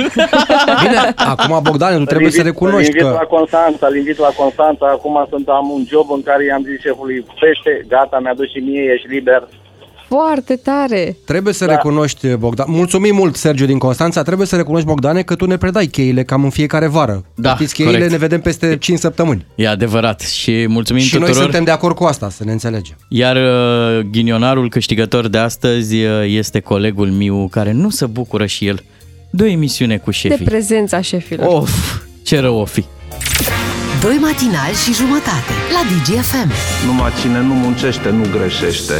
Bine, acum Bogdan, tu trebuie să recunoști că... L-invit la Constanța, acum am un job în care i-am zis șefului, pește, gata, mi-a dus și mie, ești liber. Foarte tare! Trebuie să recunoști, Bogdan. Mulțumim mult, Sergiu din Constanța. Trebuie să recunoști, Bogdane, că tu ne predai cheile cam în fiecare vară. Da, știți, cheile corect. Ne vedem peste 5 săptămâni. E adevărat și mulțumim și tuturor. Și noi suntem de acord cu asta, să ne înțelegem. Iar ghinionarul câștigător de astăzi este colegul Miu, care nu se bucură și el de o emisiune cu șefii. De prezența șefilor. Of, ce rău o fi! 2 matinali și jumătate la Digi FM. Numai cine nu muncește, nu greșește.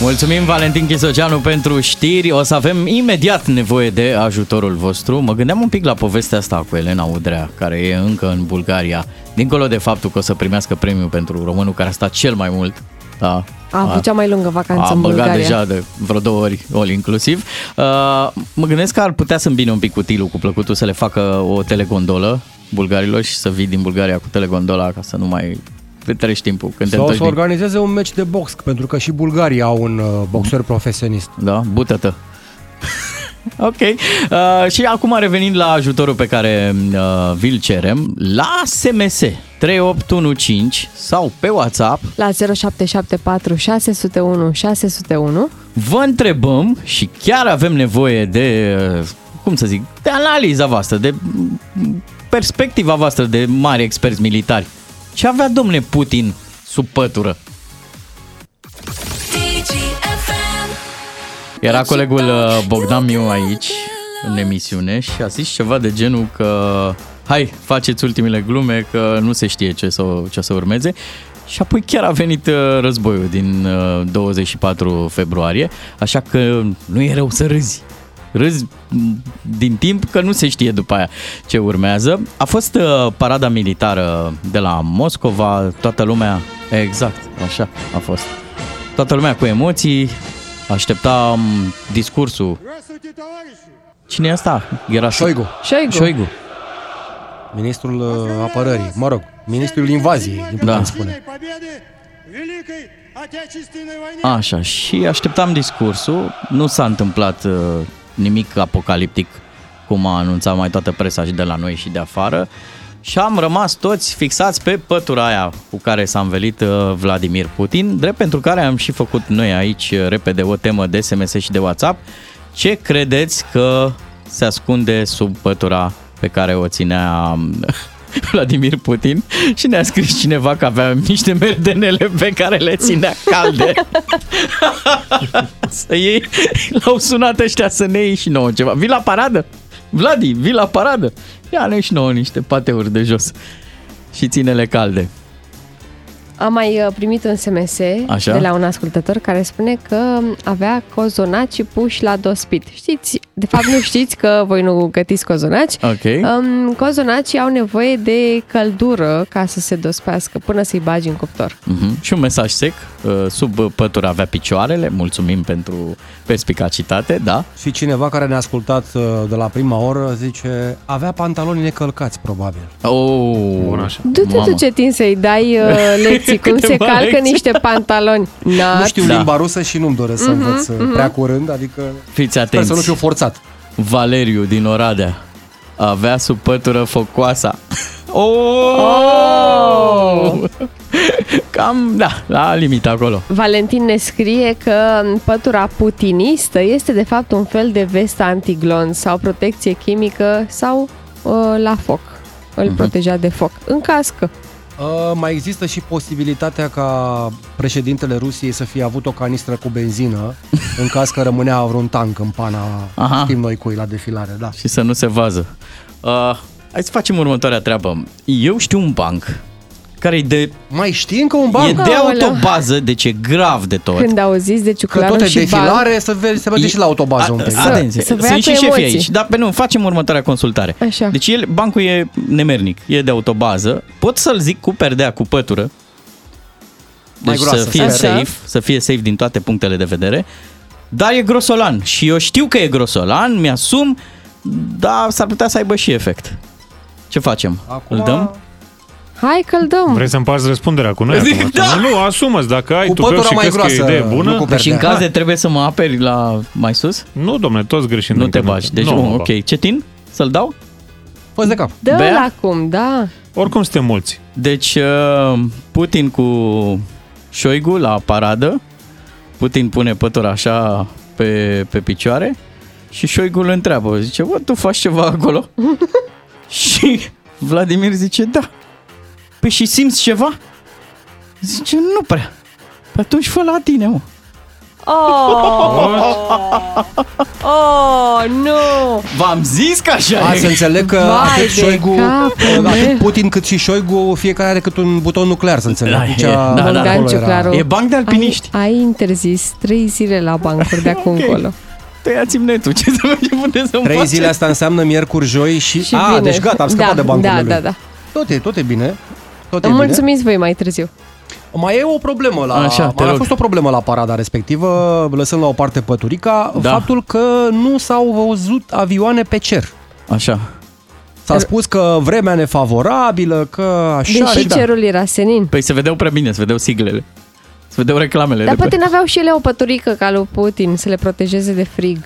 Mulțumim, Valentin Chisogeanu, pentru știri. O să avem imediat nevoie de ajutorul vostru. Mă gândeam un pic la povestea asta cu Elena Udrea, care e încă în Bulgaria. Dincolo de faptul că o să primească premiul pentru românul care a stat cel mai mult. Da, a avut cea mai lungă vacanță în Bulgaria. A băgat deja de vreo 2 ori, all inclusiv. Mă gândesc că ar putea să îmbine un pic utilul cu plăcutul, să le facă o telegondolă bulgarilor și să vii din Bulgaria cu telegondola ca să nu mai... treci timpul. Când sau să organizeze un meci de box, pentru că și Bulgaria au un boxer profesionist. Da, bută-tă. Ok. Și acum revenind la ajutorul pe care vi-l cerem, la SMS 3815 sau pe WhatsApp la 0774 601 601 vă întrebăm și chiar avem nevoie de, de analiza voastră, de perspectiva voastră de mari experți militari. Ce avea, domne, Putin sub pătură? Era colegul Bogdan Miu aici, în emisiune, și a zis ceva de genul că hai, faceți ultimele glume, că nu se știe ce să urmeze. Și apoi chiar a venit războiul din 24 februarie, așa că nu e rău să râzi. Râzi din timp că nu se știe după aia ce urmează. A fost parada militară de la Moscova, toată lumea, exact, așa a fost. Toată lumea cu emoții, aștepta discursul. Cine e asta? Șoigu. Ministrul apărării, ministrul invaziei, din putem spune. Așa, și așteptam discursul, nu s-a întâmplat nimic apocaliptic, cum a anunțat mai toată presa și de la noi și de afară. Și am rămas toți fixați pe pătura aia cu care s-a învelit Vladimir Putin, drept pentru care am și făcut noi aici repede o temă de SMS și de WhatsApp. Ce credeți că se ascunde sub pătura pe care o ținea Vladimir Putin? Și ne-a scris cineva că avea niște merdenele pe care le ținea calde. Să iei, l-au sunat ăștia să ne iei și nouă ceva. Vii la paradă? Vladi, vii la paradă? Ia ne-i și nouă niște pateuri de jos și ține-le calde. Am mai primit un SMS așa? De la un ascultător care spune că avea cozonaci și puși la dospit. Știți, de fapt nu știți că voi nu gătiți cozonaci. Okay. Cozonacii au nevoie de căldură ca să se dospească până să-i bagi în cuptor. Uh-huh. Și un mesaj sec, sub pătura avea picioarele, mulțumim pentru perspicacitate, da. Și cineva care ne-a ascultat de la prima oră zice, avea pantaloni necălcați, probabil. Bun, așa. Du-te, Cetin, să-i dai lecții, cum se calcă niște pantaloni. Nu știu limba rusă și nu-mi doresc să învăț prea curând, adică fiți atenți. Sper să nu fiu forțat. Valeriu din Oradea avea sub pătură focoasa. Cam, la limită acolo. Valentin ne scrie că pătura putinistă este de fapt un fel de vestă antiglon sau protecție chimică sau la foc. Îl proteja de foc. În cască. Mai există și posibilitatea ca președintele Rusiei să fie avut o canistră cu benzină în caz că rămânea vreun tank în pana, știm noi cui, la defilare, da. Și să nu se vază. Hai să facem următoarea treabă. Eu știu un banc care e de... Mai știi încă un banc? E de autobază, deci e grav de tot. Când auziți de ciuclarul și banc... Că tot e defilare, se vede și la autobază un pic. Sunt și șefii aici. Dar pe nu, facem următoarea consultare. Așa. Deci bancul e nemernic, e de autobază. Pot să-l zic cu perdea, cu pătură. Deci groasă, să fie safe, să fie safe din toate punctele de vedere. Dar e grosolan și eu știu că e grosolan, mi-asum, dar s-ar putea să aibă și efect. Ce facem? Acum... Îl dăm? Hai că-l dăm. Vrei să împarți răspunderea cu noi? Zic, da. Nu, asumă-ți, dacă ai tu greu și crezi că e idee bună. Și în caz de trebuie să mă aperi la mai sus? Nu, domne, toți greșim. Nu te bagi. Deci, ok. Cetin? Să-l dau? Poți de cap. Dă-l acum, da. Oricum suntem mulți. Deci, Putin cu Șoigu la paradă. Putin pune pătura așa pe picioare și Șoigu îl întreabă. Zice, bă, tu faci ceva acolo? Și Vladimir zice, da. Păi și simți ceva? Zice, nu prea. Păi atunci fă la tine, mă. Oh, nu! V-am zis că așa e! Să înțeleg că atât Putin cât și Șoigu, fiecare are cât un buton nuclear, să înțeleg. E banc de alpiniști. Ai interzis 3 zile la bancuri de acum încolo. Tăiați-mi netul, ce să puteți să-mi 3 zile asta înseamnă miercuri, joi și... A, deci gata, am scăpat de bancurile lui. Da. Tot e bine. Mulțumiți voi mai târziu. Mai e o problemă a fost o problemă la parada respectivă, lăsând la o parte păturica, faptul că nu s-au văzut avioane pe cer. Așa. S-a spus că vremea nefavorabilă, că așa. Deși cerul era senin. Păi se vedeau prea bine, se vedeau siglele. Se vedeau reclamele. Dar poate n-aveau și ele o păturică ca lui Putin să le protejeze de frig.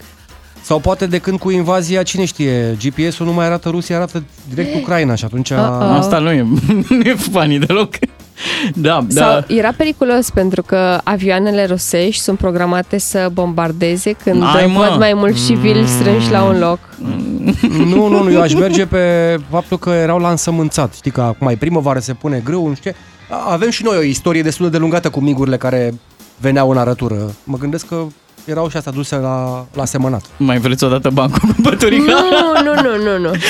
Sau poate de când cu invazia, cine știe, GPS-ul nu mai arată Rusia, arată direct Ucraina și atunci... Asta nu e funny deloc. Da. Sau era periculos pentru că avioanele rusești sunt programate să bombardeze când văd mai mulți civili strânși la un loc. Nu, eu aș merge pe faptul că erau la însămânțat. Știi că acum e primăvară, se pune grâu, nu știu ce. Avem și noi o istorie destul de lungată cu migurile care veneau în arătură. Mă gândesc că erau și asta duse la semănat. Mai vreți odată bancul cu păturica? Nu.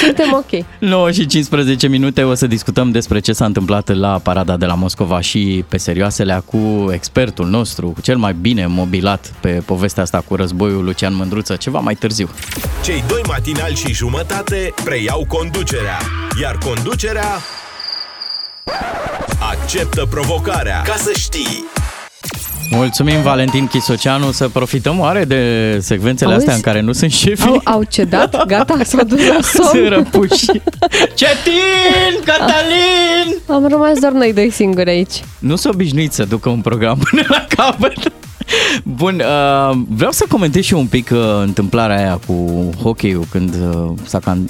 Suntem ok. 9 și 15 minute o să discutăm despre ce s-a întâmplat la parada de la Moscova și pe serioasele cu expertul nostru, cu cel mai bine mobilat pe povestea asta cu războiul, Lucian Mândruță, ceva mai târziu. Cei 2 matinali și jumătate preiau conducerea, iar conducerea acceptă provocarea, ca să știi. Mulțumim, Valentin Chisoceanu. Să profităm oare de secvențele astea în care nu sunt șefii? Au cedat? Gata? S-au dus la somn? Se răpuși. Cetin! Catalin! Am rămas doar noi doi singuri aici. Nu s-a obișnuit să ducă un program până la capăt. Bun, vreau să comentez și eu un pic întâmplarea aia cu hockey-ul când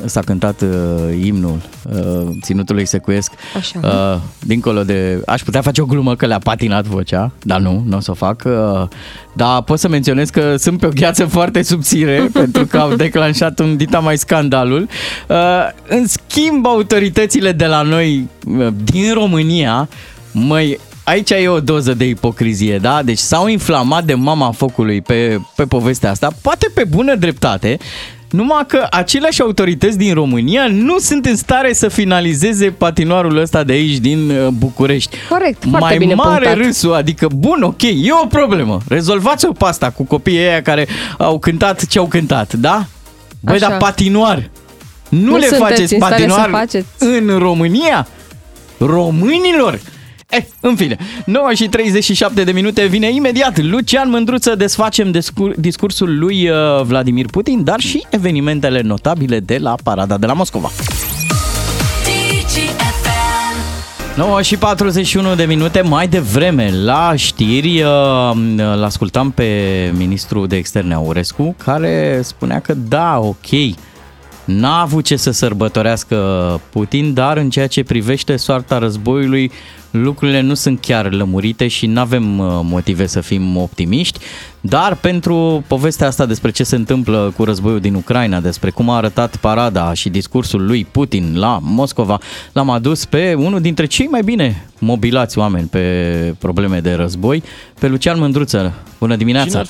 s-a cântat imnul Ținutului Secuiesc. Așa. Dincolo de... Aș putea face o glumă că le-a patinat vocea, dar nu o să o fac. Dar pot să menționez că sunt pe o gheață foarte subțire pentru că au declanșat un dita mai scandalul. În schimb, autoritățile de la noi, din România, aici e o doză de ipocrizie, da? Deci s-au inflamat de mama focului pe povestea asta, poate pe bună dreptate, numai că aceleași autorități din România nu sunt în stare să finalizeze patinoarul ăsta de aici din București. Corect, foarte bine punctat. Mai mare râsul, adică bun, ok, e o problemă. Rezolvați-o pe asta cu copiii ăia care au cântat ce au cântat, da? Băi, dar patinoar, nu le faceți patinoar în România? Românilor! În fine, 9 și 37 de minute, vine imediat Lucian Mândruță, desfacem discursul lui Vladimir Putin, dar și evenimentele notabile de la parada de la Moscova. 9 și 41 de minute, mai devreme la știri, îl ascultam pe ministrul de externe Aurescu, care spunea că da, ok, n-a avut ce să sărbătorească Putin, dar în ceea ce privește soarta războiului, lucrurile nu sunt chiar lămurite și n-avem motive să fim optimiști. Dar pentru povestea asta despre ce se întâmplă cu războiul din Ucraina, despre cum a arătat parada și discursul lui Putin la Moscova, l-am adus pe unul dintre cei mai bine mobilați oameni pe probleme de război, pe Lucian Mândruță. Bună dimineața!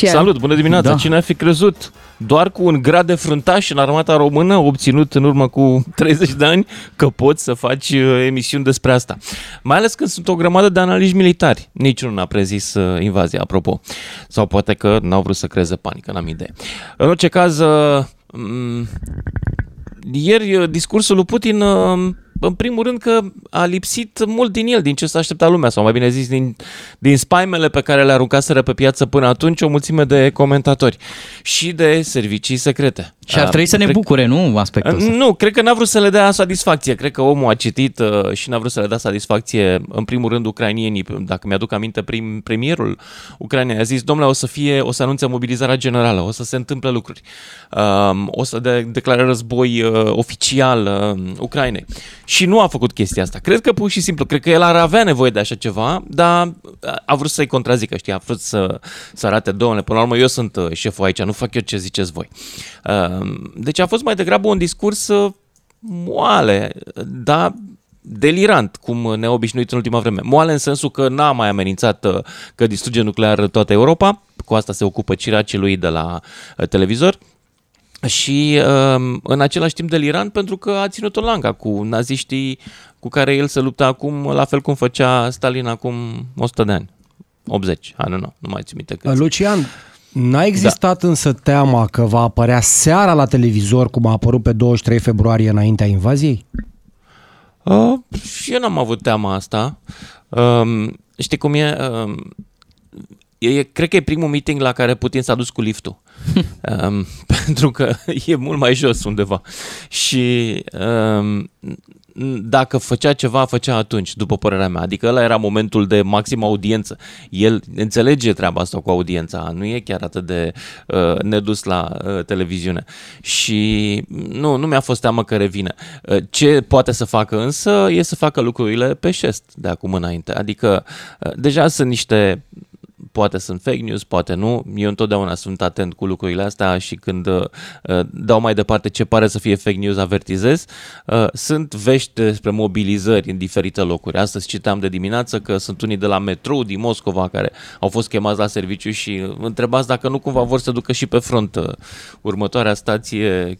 Salut, bună dimineața! Da. Cine ar fi crezut? Doar cu un grad de fruntaș în armata română, obținut în urmă cu 30 de ani, că poți să faci emisiuni despre asta. Mai ales când sunt o grămadă de analiști militari. Niciunul n-a prezis invazia, apropo. Sau poate că n-au vrut să creeze panică, n-am idee. În orice caz, ieri discursul lui Putin În primul rând că a lipsit mult din el, din ce s-a așteptat lumea, sau mai bine zis, din spaimele pe care le aruncaseră pe piață până atunci o mulțime de comentatori și de servicii secrete. Și ar trebui să ne bucure, nu, aspectul ăsta? Nu, cred că n-a vrut să le dea satisfacție. Cred că omul a citit și n-a vrut să le dea satisfacție, în primul rând, ucrainienii. Dacă mi-aduc aminte, premierul Ucrainei a zis: domnule, o să anunțe mobilizarea generală, o să se întâmple lucruri, o să declare război oficial Ucrainei. Și nu a făcut chestia asta. Cred că pur și simplu, cred că el ar avea nevoie de așa ceva, dar a vrut să-i contrazică, știi, a vrut să arate: domnule, până la urmă eu sunt șeful aici, nu fac eu ce ziceți voi. Deci a fost mai degrabă un discurs moale, dar delirant, cum ne-a obișnuit în ultima vreme. Moale în sensul că n-a mai amenințat că distruge nuclear toată Europa, cu asta se ocupă ciracii lui de la televizor, și în același timp delirant pentru că a ținut-o langa cu naziștii cu care el se lupta acum, la fel cum făcea Stalin acum 100 de ani, 80, nu mai țin minte câți. Lucian, n-a existat însă teama că va apărea seara la televizor, cum a apărut pe 23 februarie înaintea invaziei? Și eu n-am avut teama asta. Știi cum e? Cred că e primul meeting la care Putin s-a dus cu liftul. Pentru că e mult mai jos undeva. Și dacă făcea ceva, făcea atunci, după părerea mea. Adică ăla era momentul de maximă audiență. El înțelege treaba asta cu audiența. Nu e chiar atât de nedus la televiziune. Și nu mi-a fost teamă că revine. Ce poate să facă însă e să facă lucrurile pe șest de acum înainte. Adică deja sunt niște... Poate sunt fake news, poate nu. Eu întotdeauna sunt atent cu lucrurile astea și când dau mai departe ce pare să fie fake news, avertizez. Sunt vești despre mobilizări în diferite locuri. Astăzi citeam de dimineață că sunt unii de la metrou din Moscova care au fost chemați la serviciu și întrebați dacă nu cumva vor să ducă și pe front următoarea stație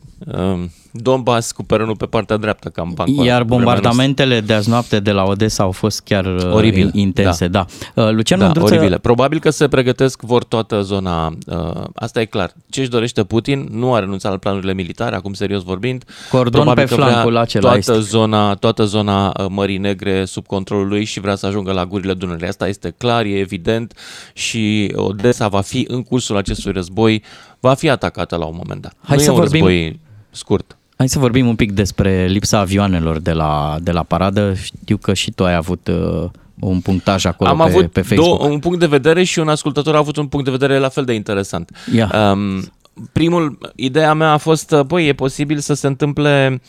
Donbass, cu perenul pe partea dreaptă, cam bancoare. Iar bombardamentele de azi noapte de la Odessa au fost chiar oribile, intense. Da. Lucian Mândruță... oribile. Probabil că se pregătesc, vor toată zona. Asta e clar. Ce își dorește Putin? Nu a renunțat la planurile militare, acum serios vorbind. Cordon probabil pe flancul acela toată zona Mării Negre sub controlul lui și vrea să ajungă la gurile Dunării. Asta este clar, e evident, și Odessa va fi, în cursul acestui război, va fi atacată la un moment dat. Hai nu să e un vorbim... război scurt. Hai să vorbim un pic despre lipsa avioanelor de la paradă. Știu că și tu ai avut un punctaj acolo. Am avut pe Facebook. Un punct de vedere și un ascultător a avut un punct de vedere la fel de interesant. Ideea mea a fost, e posibil să se întâmple,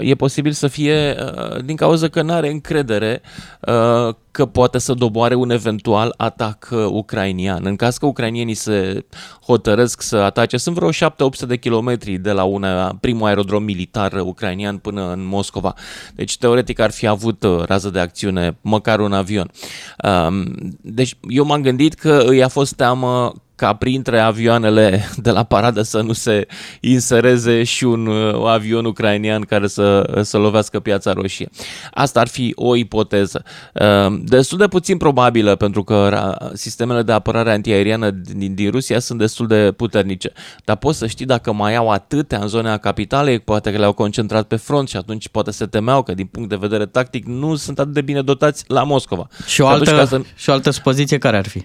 e posibil să fie din cauza că n-are încredere că poate să doboare un eventual atac ucrainian. În caz că ucrainienii se hotărăsc să atace, sunt vreo 7-800 de kilometri de la primul aerodrom militar ucrainian până în Moscova. Deci, teoretic, ar fi avut rază de acțiune, măcar un avion. Deci, eu m-am gândit că îi a fost teamă ca printre avioanele de la paradă să nu se insereze și un avion ucrainian care să lovească Piața Roșie. Asta ar fi o ipoteză. Destul de puțin probabilă, pentru că sistemele de apărare antiaeriană din Rusia sunt destul de puternice. Dar poți să știi dacă mai au atâtea în zona capitalei, poate că le-au concentrat pe front și atunci poate se temeau că din punct de vedere tactic nu sunt atât de bine dotați la Moscova. Și o altă supoziție care ar fi?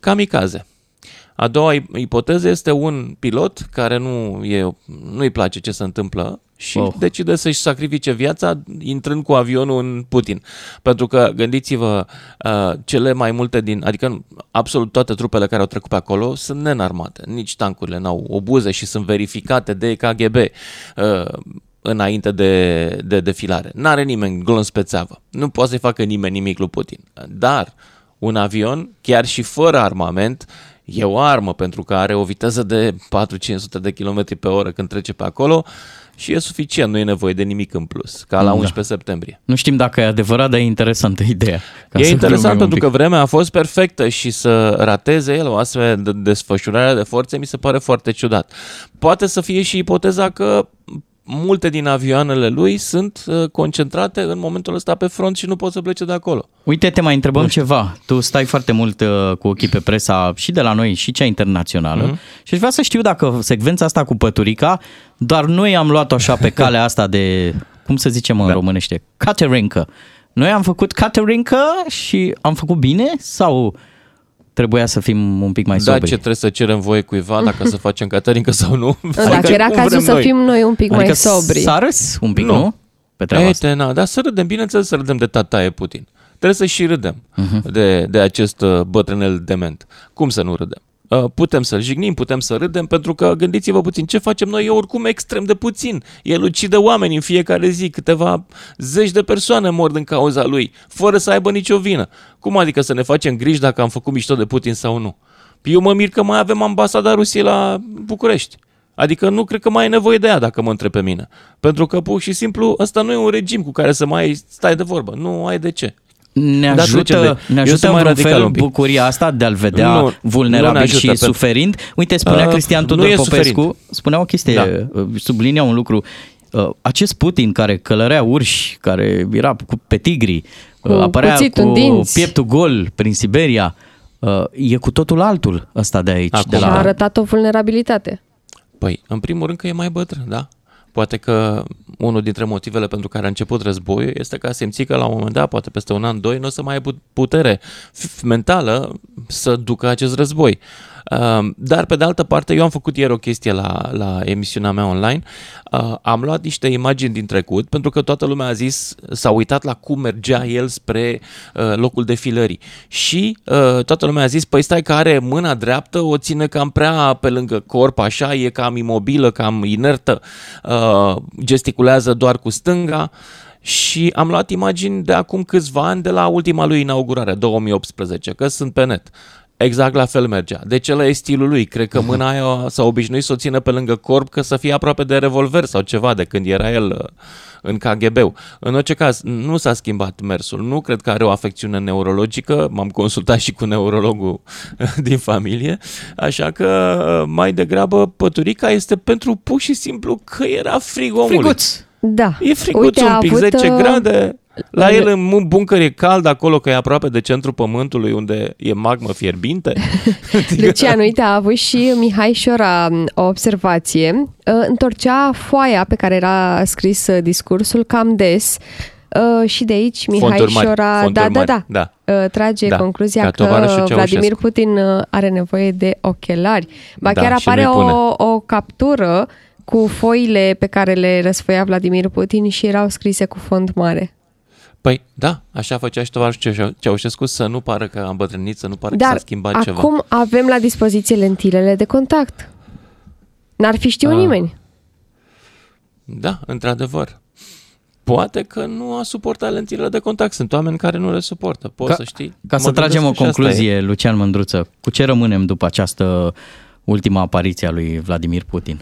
Kamikaze. A doua ipoteză este un pilot care nu-i place ce se întâmplă și decide să-și sacrifice viața intrând cu avionul în Putin. Pentru că, gândiți-vă, cele mai multe adică absolut toate trupele care au trecut pe acolo sunt nenarmate. Nici tancurile n-au obuze și sunt verificate de KGB înainte de defilare. N-are nimeni glonț pe țeavă. Nu poate să-i facă nimeni nimic lui Putin. Dar un avion, chiar și fără armament, e o armă, pentru că are o viteză de 400-500 de km pe oră când trece pe acolo și e suficient, nu e nevoie de nimic în plus, ca la 11 septembrie. Nu știm dacă e adevărat, dar e interesantă ideea. E interesant pentru că vremea a fost perfectă și să rateze el o astfel de desfășurare de forțe mi se pare foarte ciudat. Poate să fie și ipoteza că multe din avioanele lui sunt concentrate în momentul ăsta pe front și nu pot să plece de acolo. Uite, te mai întrebăm ceva. Tu stai foarte mult cu ochii pe presa și de la noi și cea internațională și aș vrea să știu dacă secvența asta cu păturica, doar noi am luat-o așa pe calea asta de... cum să zicem în românește, caterincă. Noi am făcut caterincă și am făcut bine sau trebuia să fim un pic mai sobri? Da, ce trebuie să cerem voie cuiva dacă să facem caterincă sau nu? Dacă adică era cazul să fim noi un pic mai sobri. Adică s-a râs un pic, nu? Pe treaba asta. Na, dar să râdem, bineînțeles să râdem de tataie Putin. Trebuie să și râdem de acest bătrânel dement. Cum să nu râdem? Putem să-l jignim, putem să râdem, pentru că gândiți-vă puțin, ce facem noi e oricum extrem de puțin. El ucide oameni în fiecare zi, câteva zeci de persoane mor din cauza lui, fără să aibă nicio vină. Cum adică să ne facem griji dacă am făcut mișto de Putin sau nu? Eu mă mir că mai avem ambasada Rusiei la București. Adică nu cred că mai e nevoie de ea, dacă mă întreb pe mine. Pentru că, pur și simplu, ăsta nu e un regim cu care să mai stai de vorbă. Nu ai de ce. Ne ajută în vreun fel bucuria asta de a-l vedea vulnerabil și suferind. Uite, spunea Cristian Tudor Popescu, spunea o chestie, sublinia un lucru. Acest Putin care călărea urși, care era pe tigri, apărea cu pieptul gol prin Siberia, e cu totul altul ăsta de aici. Și a arătat o vulnerabilitate. Păi, în primul rând că e mai bătrân, da? Poate că unul dintre motivele pentru care a început războiul este că a simțit că la un moment dat, poate peste un an, doi, nu o să mai ai putere mentală să ducă acest război. Dar, pe de altă parte, eu am făcut ieri o chestie la emisiunea mea online, am luat niște imagini din trecut, pentru că toată lumea a zis, s-a uitat la cum mergea el spre locul defilării și toată lumea a zis, păi stai că are mâna dreaptă, o ține cam prea pe lângă corp, așa, e cam imobilă, cam inertă, gesticulează doar cu stânga. Și am luat imagini de acum câțiva ani de la ultima lui inaugurare, 2018, că sunt pe net. Exact la fel mergea. Deci ăla e stilul lui. Cred că mâna aia s-a obișnuit să o țină pe lângă corp că să fie aproape de revolver sau ceva de când era el în KGB-ul. În orice caz, nu s-a schimbat mersul. Nu cred că are o afecțiune neurologică. M-am consultat și cu neurologul din familie. Așa că mai degrabă păturica este pentru pur și simplu că era frig omului. Friguț. Da. E friguț. Uite, un pic, 10 grade... La el în buncăr e cald acolo că e aproape de centrul pământului unde e magmă fierbinte. Lucian, uite, a avut și Mihai Șora o observație. Întorcea foaia pe care era scris discursul cam des și de aici Mihai Șora trage concluzia că Vladimir Putin are nevoie de ochelari. Ba chiar apare o captură cu foile pe care le răsfăia Vladimir Putin și erau scrise cu font mare. Păi, da, așa făcea și tovarășul Ceaușescu, să nu pară că am bătrânit, să nu pară că s-a schimbat ceva. Dar acum avem la dispoziție lentilele de contact. N-ar fi știut nimeni. Da, într-adevăr. Poate că nu a suportat lentilele de contact. Sunt oameni care nu le suportă, poți să știi. Ca să tragem o concluzie, Lucian Mândruță, cu ce rămânem după această ultima apariție a lui Vladimir Putin?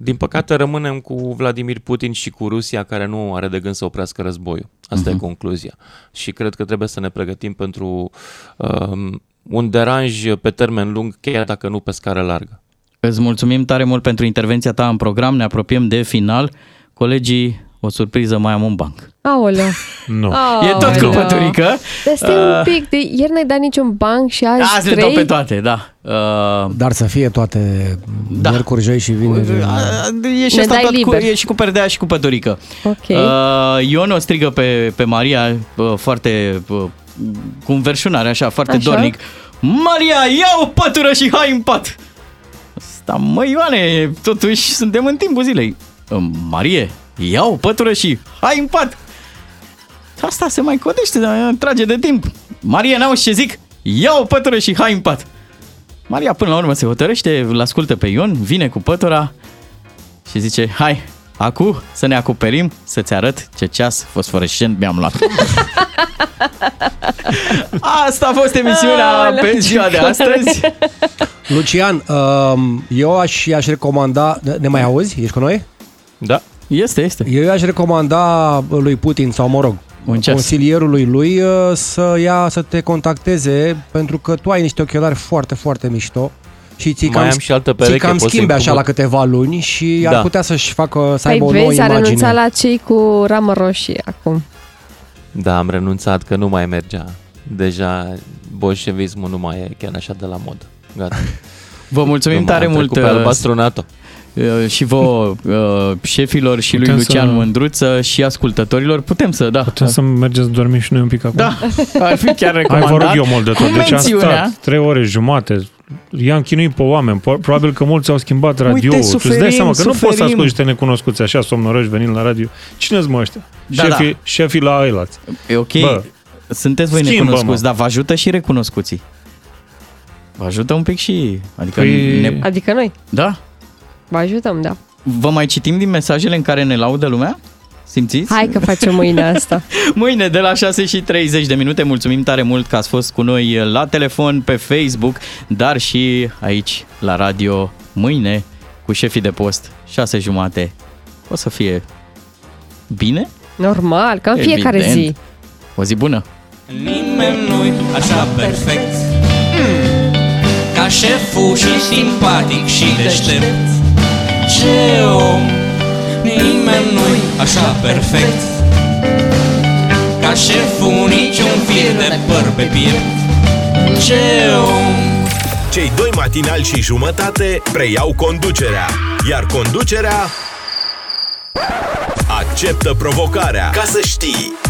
Din păcate rămânem cu Vladimir Putin și cu Rusia, care nu are de gând să oprească războiul. Asta e concluzia. Și cred că trebuie să ne pregătim pentru un deranj pe termen lung, chiar dacă nu pe scară largă. Îți mulțumim tare mult pentru intervenția ta în program. Ne apropiem de final. Colegii, o surpriză, mai am un banc. Aoleu! Nu. Aoleu. E tot cu păturică. Dar stai un pic, de ieri n-ai dat niciun banc și azi trei. Le dau pe toate, da. Dar să fie toate miercuri, joi și vineri. E și asta tot cu perdea și cu păturică. Okay. Ion o strigă pe Maria foarte cu înverșunare, așa, foarte dornic. Maria, ia o pătură și hai în pat! Asta, mă, Ioane, totuși suntem în timpul zilei. Marie, ia o pătură și hai în pat! Asta se mai codește, dar trage de timp. Maria, n-auzi ce zic? Ia o pătură și hai în pat! Maria până la urmă se hotărăște, îl ascultă pe Ion, vine cu pătura și zice, hai, acu să ne acoperim, să-ți arăt ce ceas fosforescent mi-am luat. Asta a fost emisiunea pe ziua de astăzi. Lucian, eu i-aș recomanda, ne mai auzi? Ești cu noi? Da. Este. Eu i-aș recomanda lui Putin, sau mă rog, consilierului lui să te contacteze, pentru că tu ai niște ochelari foarte, foarte mișto și ți-i cam schimbe așa la câteva luni și ar putea să aibă o nouă imagine. A renunțat la cei cu ramă roșie acum. Da, am renunțat că nu mai mergea. Deja bolșevismul nu mai e chiar așa de la mod. Gata. Vă mulțumim tare mult. și vouă, șefilor, și putem lui Lucian Mândruță și ascultătorilor. Putem să, da. Putem să mergeți dormi și noi un pic acum. Da, ar fi chiar recomandat. Hai, vă rog eu mult de tot. Deci am stat 3 ore jumate. I-am chinuit pe oameni. Probabil că mulți au schimbat radio-ul. Tu îți dai seama că nu poți să asculti niște necunoscuți așa, somnoroși, venind la radio. Cine-s mă ăștia? Da, șefii, da. Șefii la ailați. E ok. Bă, sunteți voi necunoscuți, dar vă ajută și recunoscuții. Vă ajută un pic și... Adică, adică noi. Da. Vă ajutăm, da. Vă mai citim din mesajele în care ne laudă lumea? Simțiți? Hai că facem mâine asta. Mâine de la 6:30. Mulțumim tare mult că ați fost cu noi la telefon, pe Facebook, dar și aici la radio mâine cu șefii de post 6:30. O să fie bine? Normal, ca în fiecare zi. O zi bună! Nimeni nu-i așa perfect, ca șeful, și simpatic și deștept. Ce om! Nimeni nu-i așa perfect, ca șeful, niciun fir de păr pe piept. Ce om! Cei 2 matinali și jumătate preiau conducerea, iar conducerea acceptă provocarea, ca să știi.